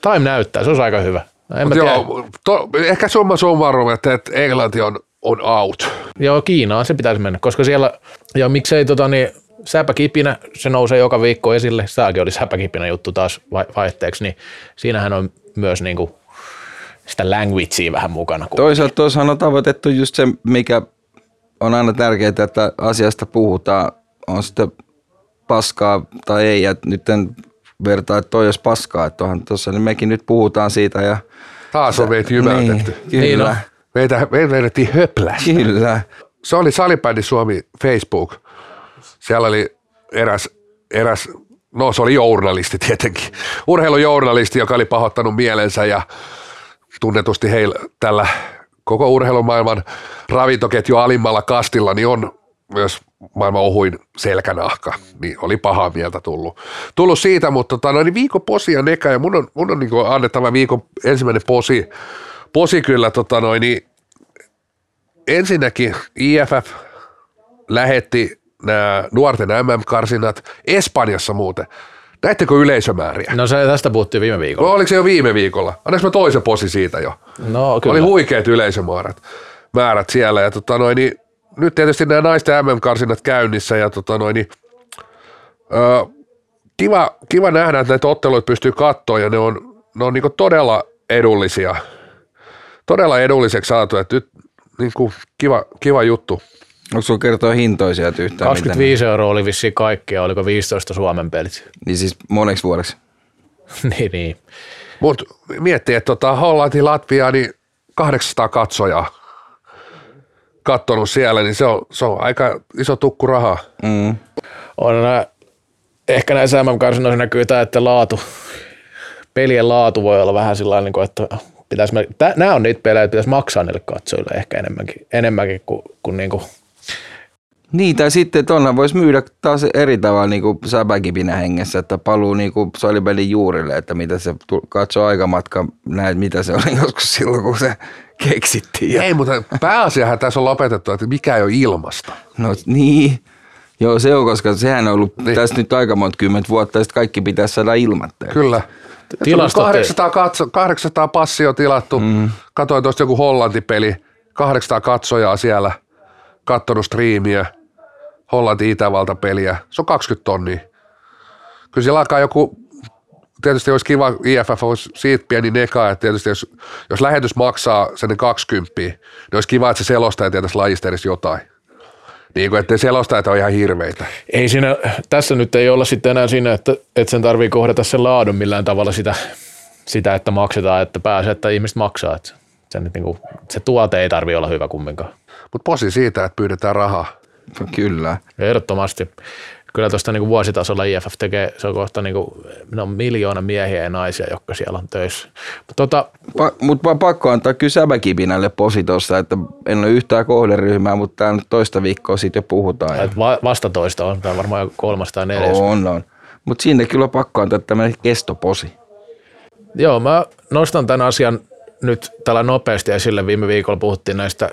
Time näyttää, se olisi aika hyvä. En mä joo, to, ehkä summa summarum, että englanti on, on out. Joo, Kiinaan se pitäisi mennä, koska siellä, ja miksei tota niin, säpäkipinä, se nousee joka viikko esille, tämäkin oli säpäkipinä juttu taas vaihteeksi, niin siinähän on myös niinku... sitä languagea vähän mukana. Toisaalta tuossa on tavoitettu just se, mikä on aina tärkeää, että asiasta puhutaan, on sitten paskaa tai ei, ja nyt en vertaa, että toi olisi paskaa, että onhan tuossa, niin mekin nyt puhutaan siitä. Ja taas on meitä jymäytetty. Niin, kyllä. Niin meitä vedettiin höplästä. Kyllä. Se oli Salibändi Suomi Facebook. Siellä oli eräs, eräs, no se oli journalisti tietenkin, urheilujournalisti, joka oli pahoittanut mielensä ja tunnetusti heillä tällä koko urheilumaailman ravintoketju alimmalla kastilla niin on myös maailman ohuin selkänahka, niin oli pahaa mieltä tullut. Tullut siitä, mutta tota, no niin viikon posia neka ja mun on, mun on niin kuin annettava viikon ensimmäinen posi, posi kyllä tota noin, niin ensinnäkin I F F lähetti nämä nuorten M M-karsinat Espanjassa muuten. Näettekö yleisömääriä? No se tästä puhuttiin viime viikolla. No, oliko se jo viime viikolla? Annanko mä toisen posi siitä jo? No kyllä. Oli huikeat yleisömäärät määrät siellä. Ja, tota, noin, niin, nyt tietysti nämä naisten M M-karsinnat käynnissä. Ja, tota, noin, niin, ö, kiva, kiva nähdä, että näitä otteluita pystyy katsoa ja ne on, ne on niin kuin todella edullisia. Todella edulliseksi saatu. Että nyt niin kuin kiva, kiva juttu. Onko sinulla kertoa hintoja sieltä yhtään? kaksikymmentäviisi mitään? Euroa oli vissiin kaikkea, oliko viisitoista Suomen pelit? Niin siis moneksi vuodeksi? niin, niin. Mutta miettii, että tota, Hollanti, Latvia, niin kahdeksansataa katsojaa katsonut siellä, niin se on, se on aika iso tukku rahaa. Mm. On, ehkä näissä M M-karsinnoissa näkyy tämä, että laatu, pelien laatu voi olla vähän sillä tavalla, että pitäisi, nämä on niitä pelejä, että pitäisi maksaa niille katsojille ehkä enemmänkin, enemmänkin kuin, kuin, niin kuin Niin, tai sitten tuonhan voisi myydä taas eri tavalla niin kuin säpäkipinä hengessä, että paluu niin kuin salibändin juurille, että mitä se katsoo aikamatkan, näet mitä se oli joskus silloin, kun se keksittiin. Ei, mutta pääasiahan tässä on lopetettu, että mikä ei ole ilmasta. No niin, joo se on, koska sehän on ollut niin. Tässä nyt aika monta kymmentä vuotta, ja kaikki pitäisi saada ilmatteet. Kyllä. kahdeksansataa, kahdeksansataa passia on tilattu, mm. katsoin tuosta joku Hollantipeli, kahdeksansataa katsojaa siellä. Katsonut striimiä, Hollanti-Itävalta-peliä, se on kaksikymmentä tonnia. Kyllä siellä alkaa joku, tietysti olisi kiva, I F F olisi siitä pieni neka, että tietysti jos, jos lähetys maksaa sen kaksikymmentä, niin olisi kiva, että se selostaja tietäisi lajista edes jotain. Niin kuin, ettei selostajat ole ihan hirveitä. Ei siinä, tässä nyt ei olla sitten enää siinä, että, että sen tarvii kohdata sen laadun millään tavalla sitä, sitä että maksetaan, että pääsee, että ihmiset maksaa. Että se, nyt niin kuin, se tuote ei tarvitse olla hyvä kumminkaan. Mutta posi siitä, että pyydetään rahaa. Kyllä. Ehdottomasti. Kyllä tuosta niinku vuositasolla I F F tekee, se on kohta niinku, no, miljoona miehiä ja naisia, jotka siellä on töissä. Mutta tota, pa- mut pakko antaa kyllä sämäkipinälle posi tuossa, että en ole yhtään kohderyhmää, mutta täällä nyt toista viikkoa siitä jo puhutaan. Ja va- vasta toista on, tämä varmaan kolmas tai neljäs. On, on. Mutta siinä kyllä pakko antaa tämmöinen kestoposi. Joo, mä nostan tämän asian nyt tällä nopeasti esille. Viime viikolla puhuttiin näistä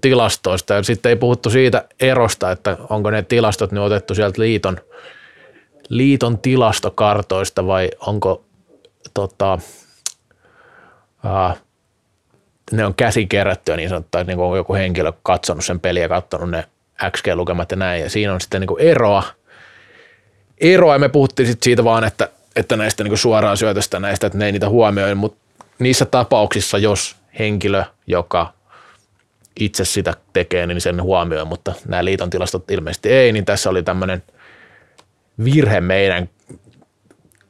tilastoista ja sitten ei puhuttu siitä erosta, että onko ne tilastot nyt otettu sieltä liiton, liiton tilastokartoista vai onko tota, äh, ne on käsikerättyä niin sanottaa, että niin on joku henkilö katsonut sen peliä, katsonut ne X G-lukemat ja näin ja siinä on sitten niin kuin eroa. Eroa ja me puhuttiin sitten siitä vaan, että, että näistä niin kuin suoraan syötöstä näistä, että ne ei niitä huomioi, mutta niissä tapauksissa, jos henkilö, joka itse sitä tekee, niin sen huomioi, mutta nämä liiton tilastot ilmeisesti ei, niin tässä oli tämmöinen virhe meidän,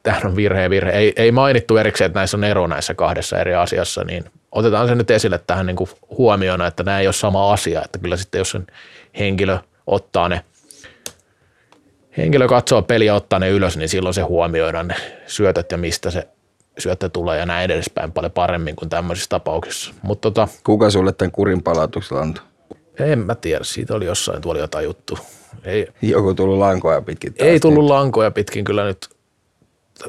tämähän on virhe ja virhe, ei, ei mainittu erikseen, että näissä on ero näissä kahdessa eri asiassa, niin otetaan se nyt esille tähän niin kuin huomiona, että nämä ei ole sama asia, että kyllä sitten jos henkilö ottaa ne, henkilö katsoo peliä, ottaa ne ylös, niin silloin se huomioidaan ne syötöt ja mistä se syöttö tulee ja näin edespäin paljon paremmin kuin tämmöisissä tapauksissa. Mut tota, kuka sulle tämän kurin palautuksella antoi? En mä tiedä, siitä oli jossain, tuolla jotain juttu. Ei, joku tullut lankoja pitkin. Ei tullut nyt lankoja pitkin kyllä nyt,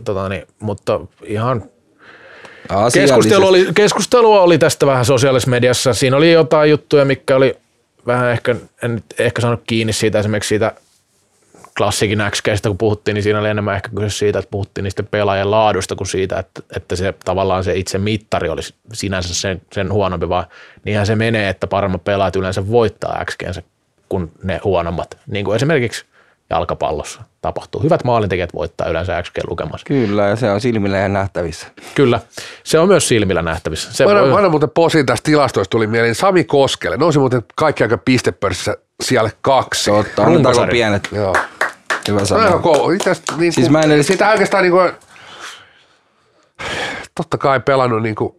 tota niin, mutta ihan keskustelu oli, keskustelua oli tästä vähän sosiaalisessa mediassa. Siinä oli jotain juttuja, mikä oli vähän ehkä, en nyt ehkä saanut kiinni siitä esimerkiksi siitä Klassikin X G:stä kun puhuttiin, niin siinä oli enemmän ehkä kyse siitä, että puhuttiin niistä pelaajan laadusta kuin siitä, että, että se tavallaan se itse mittari olisi sinänsä sen, sen huonompi, vaan niinhän se menee, että paremmat pelaajat yleensä voittaa X G:nsä kuin ne huonommat. Niin kuin esimerkiksi jalkapallossa tapahtuu. Hyvät maalintekijät voittaa yleensä X G-lukemassa. Kyllä, ja se on silmillä ihan nähtävissä. Kyllä, se on myös silmillä nähtävissä. Se mä annan voi muuten posin tästä tilastoista tuli mieleen. Sami Koskelle nousi muuten kaikki aika pistepörssissä siellä kaksi. Totta, annetaan pienet. Joo. Hyvä sanoa. Niin siis mä en edes sitä oikeastaan niin kuin, totta kai pelannut niin kuin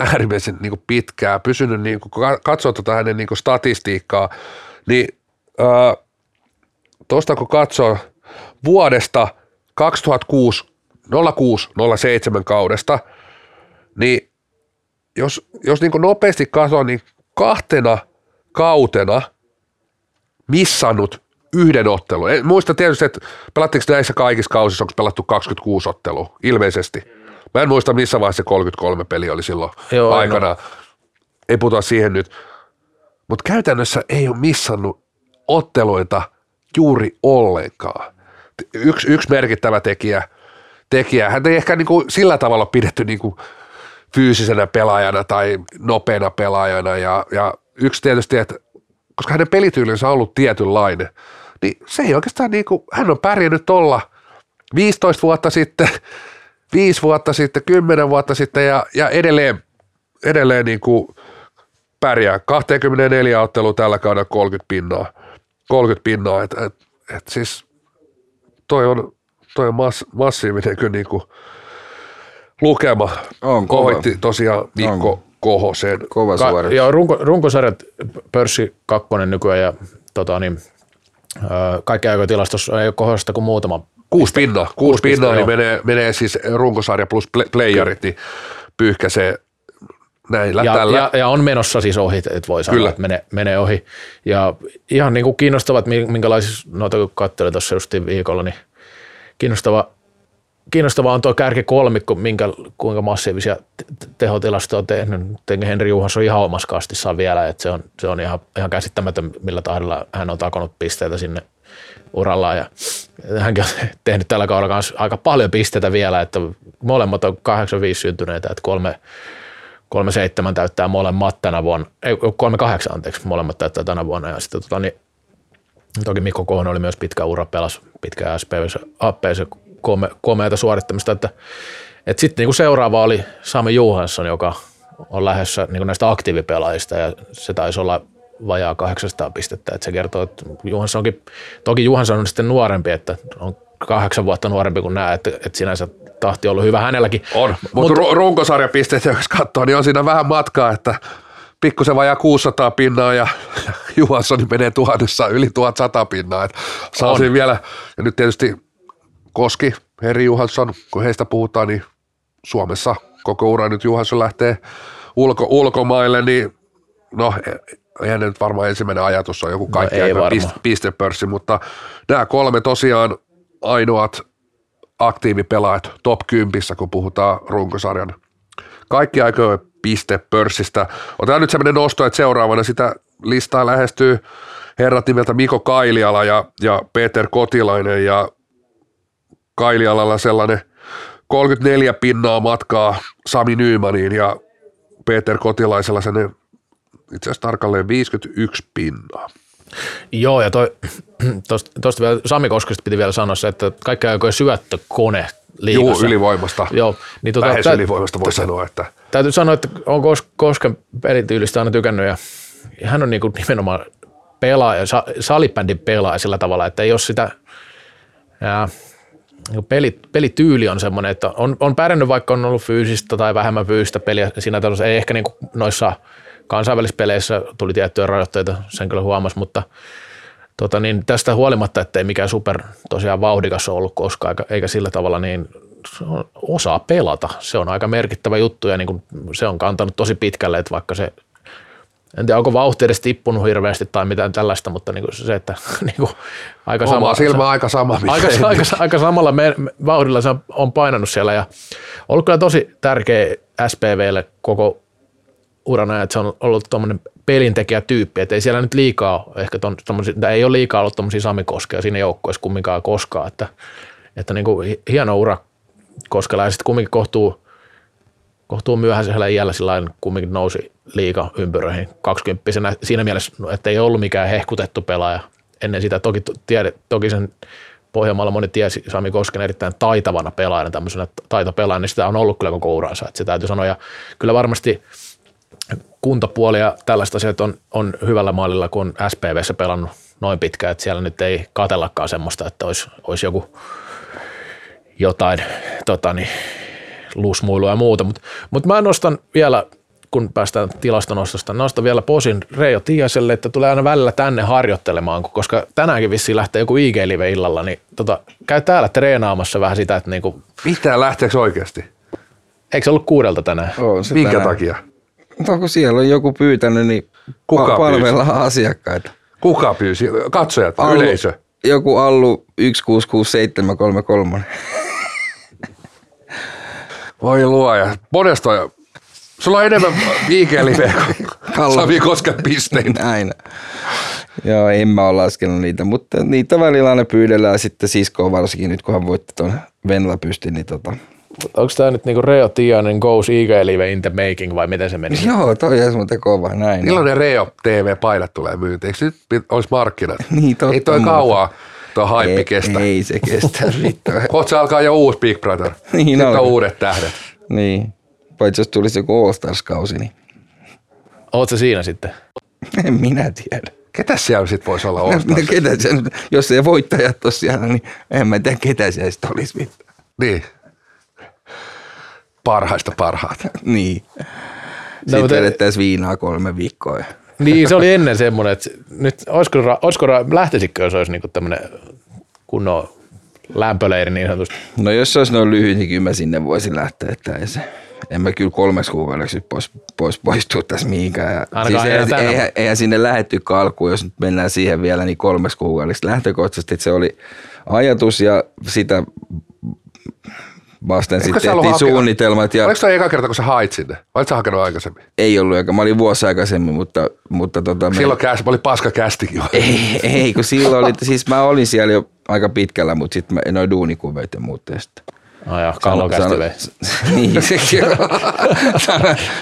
äärimmäisen niin kuin pitkään, pysynyt, niin kuin, kun katsoo tuota hänen niin kuin statistiikkaa, niin äh, tuosta kun katsoo vuodesta kaksituhattakuusi nolla kuusi nolla seitsemän kaudesta, niin jos, jos niin kuin nopeasti katsoo, niin kahtena kautena missannut yhden ottelun. En muista tietysti, että pelattiinko näissä kaikissa kausissa, onko pelattu kaksikymmentäkuusi ottelua, ilmeisesti. Mä en muista, missä vaiheessa kolmekymmentäkolme peli oli silloin joo, aikana. No. Ei puhuta siihen nyt. Mutta käytännössä ei ole missannut otteluita juuri ollenkaan. Yksi, yksi merkittävä tekijä, tekijä. Hän ei ehkä niinku sillä tavalla pidetty niinku fyysisenä pelaajana tai nopeana pelaajana. Ja, ja yksi tietysti, että koska hänen pelityylinsä on ollut tietynlainen, niin se ei oikeastaan niin kuin, hän on pärjännyt tuolla viisitoista vuotta sitten, viisi vuotta sitten, kymmenen vuotta sitten ja, ja edelleen, edelleen niin kuin pärjää. kaksikymmentäneljä ottelua tällä kaudella kolmekymmentä pinnaa. kolmekymmentä pinnaa, et, et, et siis toi on, toi on mass, massiivinen kyllä niin kuin lukema. On kova. Kohoitti tosiaan Mikko. On. Kohosen. Kova suoritus. Ka- joo, runko, runkosarjat, pörssi kakkonen nykyään ja tota, niin, kaikki aikojen tilastossa ei ole Kohosta kuin muutama. Kuusi pinnaa, kuusi, kuusi pinnaa, pinnaa niin menee, menee siis runkosarja plus playerit, niin pyyhkäisee Näillä, ja, tällä. Ja, ja on menossa siis ohi, että voi sanoa, että menee, menee ohi. Ja ihan niin kuin kiinnostavat, minkälaisia noita kun katselin tuossa justiin viikolla, niin kiinnostava, kiinnostava on tuo kärkikolmikko, minkä, kuinka massiivisia tehotilastoja on tehnyt. Henri Johansson on ihan omassa kastissaan vielä, että se on, se on ihan, ihan käsittämätön, millä tahdilla hän on takonut pisteitä sinne urallaan. Ja hänkin on tehnyt tällä kaudella kanssa aika paljon pisteitä vielä, että molemmat on kahdeksankymmentäviisi syntyneitä, että kolme... kolme seitsemän täyttää molemmat tänä vuonna, ei kolme kahdeksan anteeksi, molemmat täyttää tänä vuonna. Ja sitten tota, niin, toki Mikko Kohonen oli myös pitkä ura, pelasi pitkään S P V:ssä kome, komeata suorittamista. Että, et sitten niin seuraava oli Sami Johansson, joka on lähdössä niin näistä aktiivipelaajista ja se taisi olla vajaa kahdeksansataa pistettä. Et se kertoo, että Johanssonkin, toki Johansson on sitten nuorempi, että on kahdeksan vuotta nuorempi kuin nämä, että, että sinänsä tahti on ollut hyvä hänelläkin. On, mutta Mut, runkosarjapisteet, jos katsoo, niin on siinä vähän matkaa, että pikkusen vajaa kuusisataa pinnaa ja Johanssoni menee tuhannessa yli tuhatsata pinnaa. Et saa siinä vielä, ja nyt tietysti Koski, Henri Johansson, kun heistä puhutaan, niin Suomessa koko ura nyt Johansson lähtee ulko, ulkomaille, niin no eihän nyt varmaan ensimmäinen ajatus on joku kaikkiaan no, piste, pistepörssi, mutta nämä kolme tosiaan ainoat aktiivipelaajat top kympissä, kun puhutaan runkosarjan kaikki aikojen pistepörssistä. Otetaan nyt sellainen nosto, että seuraavana sitä listaa lähestyy herrat nimeltä Mikko Kaihlala ja, ja Peter Kotilainen, ja Kailialalla sellainen kolmekymmentäneljä pinnaa matkaa Sami Nymaniin ja Peter Kotilaisella sellainen itse asiassa tarkalleen viisikymmentäyksi pinnaa. Joo, ja toi, tosta, tosta vielä Sami Koskista piti vielä sanoa se, että kaikki aikojen syöttökone liigassa. Joo, ylivoimasta. Joo, niin tota, lähes ylivoimasta voi sanoa, että. Täytyy sanoa, että on Kosken pelityylistä aina tykännyt, ja hän on niin kuin nimenomaan pelaaja, salibändin pelaaja sillä tavalla, että ei ole sitä, ja peli, pelityyli on semmoinen, että on, on pärjännyt, vaikka on ollut fyysistä tai vähemmän fyysistä peliä, siinä tavalla ei ehkä niin kuin noissa kansainvälispeleissä tuli tiettyjä rajoitteita, sen kyllä huomasi, mutta tota niin, tästä huolimatta, ettei mikään super tosiaan vauhdikas ole ollut koskaan, eikä sillä tavalla, niin osaa pelata. Se on aika merkittävä juttu ja niin kuin se on kantanut tosi pitkälle, että vaikka se, en tiedä, onko vauhti edes tippunut hirveästi tai mitään tällaista, mutta niin kuin se, että niin kuin aika, sama, silmä, aika sama. Aika, aika, aika samalla me, me, vauhdilla se on, on painanut siellä ja ollut kyllä tosi tärkeä S P V:lle koko urana, että se on ollut tuommoinen pelintekijätyyppi, että ei siellä nyt liikaa ehkä ton, ei ole liikaa ollut tuommoisia Sami Koskia siinä joukkueessa kumminkaan koskaan, että, että niin kuin hieno ura Koskella ja sitten kumminkin kohtuu, kohtuu myöhäisellä iällä sillain kumminkin nousi liiga ympyröihin kaksikymppisenä siinä mielessä, että ei ollut mikään hehkutettu pelaaja ennen sitä, toki, tiede, toki sen Pohjanmaalla moni tiesi Sami Kosken erittäin taitavana pelaajana, tämmöisenä taitopelaajana, niin sitä on ollut kyllä koko uransa, että se täytyy sanoa ja kyllä varmasti kuntapuoli ja tällaista asiat on, on hyvällä maalilla, kun on S P V:ssä pelannut noin pitkään, että siellä nyt ei katsellakaan semmoista, että olisi, olisi joku jotain tota niin, lusmuilua ja muuta. Mutta mut mä nostan vielä, kun päästään tilastonostosta, nostan vielä posin Reijo Tiaselle, että tulee aina välillä tänne harjoittelemaan, koska tänäänkin vissiin lähtee joku I G-live illalla, niin tota, käy täällä treenaamassa vähän sitä, että niinku. Mitä lähteekö oikeasti? Eikö se ollut kuudelta tänään? On se minkä tänään takia? No kun siellä on joku pyytänyt, niin kuka palvellaan pyysi asiakkaita. Kuka pyysi? Katsojat, Allu, yleisö? Joku Allu yksi kuusi kuusi seitsemän kolme kolme. Voi luoja. Monestoja. Sulla on enemmän viikeliveä kuin Sami Kosken pisteitä. Näin. Joo, en mä ole laskenut niitä, mutta niitä välillä aina pyydellään sitten siskoon varsinkin nyt, kunhan voitti tuon Venla pystin, niin tota. Onko tämä nyt niinku Reijo Tianen goes I G-live in the making vai miten se meni? Joo, toi on muuten kova näin. Milloin Reijo T V-paidat tulee myyntiin? Eikö nyt olisi markkinat? Niin, totta. Ei toi kauaa tuo haippi kestä. Ei se kestä. Kohta alkaa jo uusi Big Brother. Niin on. Sitten on uudet tähdet. Niin. Paitsi jos tulisi joku All Stars-kausi, niin. Ootko siinä sitten? En minä tiedä. Ketä siellä sitten voisi olla All Stars? No, ketä siellä, jos ei voittajat ole siellä, niin en mä tiedä ketä siellä sitten olisi mitään. Niin. Parhaista parhaat. Niin. Sitten no, vedettäisiin viinaa kolme viikkoa. Niin, se oli ennen semmoinen, että nyt olisiko, olisiko lähtisikö, jos olisi niinku tämmöinen kunnon lämpöleiri niin sanotusti? No jos se olisi noin lyhyt, niin kyllä mä sinne voisin lähteä, että ei se, en mä kyllä kolmes kuukaudeksi pois, pois poistua tässä mihinkään. Siis eihän, eihän, eihän sinne lähetykään alkuun, jos nyt mennään siihen vielä, niin kolmes kuukaudeksi. Lähtökohtaisesti se oli ajatus ja sitä vasten sitten tehtiin suunnitelmat. Ja oliko se eka kerta, kun sä hait sinne? Vai olit sä hakenut aikaisemmin? Ei ollut aika. Mä olin vuosi aikaisemmin, mutta... mutta tota, silloin me... käs, mä olin paska kästikin. Ei, ei, kun silloin oli... Siis mä olin siellä jo aika pitkällä, mutta sitten noin duunikuveet ja muut teistä. No joo, kallokästi vei. Niin, sekin on.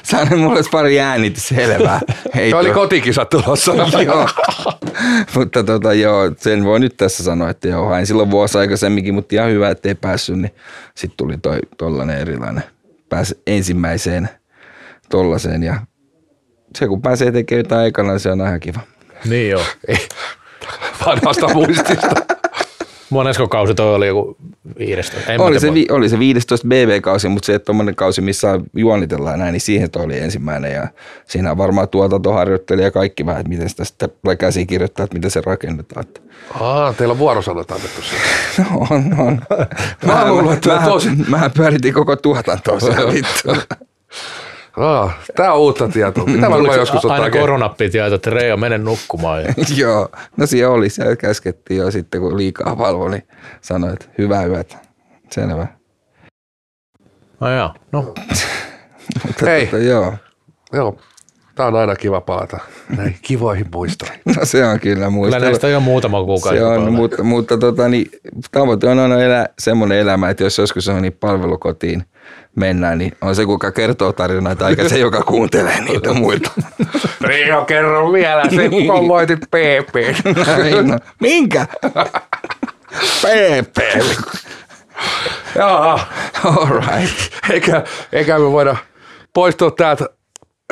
Sano mulle pari äänitä selvää. Hei, tuo oli kotikisa tulossa. Joo, mutta tota, joo, sen voi nyt tässä sanoa, että joo, hain silloin vuosi aikaisemminkin, mutta ihan hyvä, ettei päässyt, niin sitten tuli toi tollainen erilainen. Pääsi ensimmäiseen tollaseen ja se kun pääsee tekemään jotain aikana, niin se on aika kiva. Niin joo. Vanhasta muistista. Monesko kausi toi oli joku viidestoista? Oli se, vi, oli se viidestoista B B-kausi, mutta se tommoinen kausi, missä juonitellaan näin, niin siihen toi oli ensimmäinen. Ja siinä on varmaan tuotantoharjoittelija ja kaikki vähän, että miten sitä sitten käsi kirjoittaa, että miten se rakennetaan. Aa, teillä on vuorosanat annettu siellä. No on, on. Mä luulen, että mähän pyöritin koko tuotantoa siellä vittu. Ah, tää on uutta tietoa. Mitä mä luulen joskus ottaa? Aina koronappi tietää, että Reijo, mene nukkumaan. Joo, no siellä oli. Siellä käskettiin jo sitten, kun liikaa valvoi, niin sanoi, että hyvää yötä. Selvä. No joo, no. Hei. Tuota, joo. Joo, tää on aina kiva palata näihin kivoihin muistoihin. No se on kyllä muistelu. Kyllä näistä on jo muutama kuukausi. Se on, mutta, mutta tota, niin, tavoite on aina elä, semmoinen elämä, että jos joskus on niin palvelukotiin, mennään, niin on se, kuka kertoo tarinoita, eikä se, joka kuuntelee niitä muilta. Reijo, kerro vielä, se kommoitit P P. No, minkä? P P. Jaa, all right. Eikä, eikä me voida poistua täältä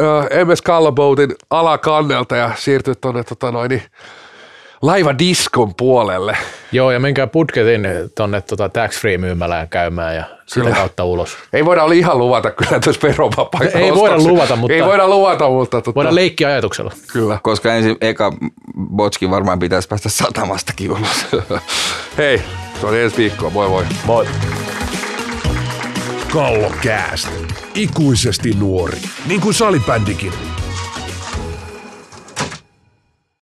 uh, M S Kallopoutin alakannelta ja siirtyä tuonne tota noin, niin laivadiskon puolelle. Joo, ja menkää Budgetin tuonne tota, tax-free-myymälään käymään ja sitä kautta ulos. Ei voida olla ihan luvata kyllä tässä verovapaita. Ei voida luvata, mutta... Ei voida luvata, mutta... Tota, voidaan leikkiä ajatuksella. Kyllä. Koska ensin eka botski varmaan pitäisi päästä satamastakin ulos. Hei, se on ensi viikkoa. Moi moi. Moi. Kallokääst. Ikuisesti nuori. Niin kuin salibändikin.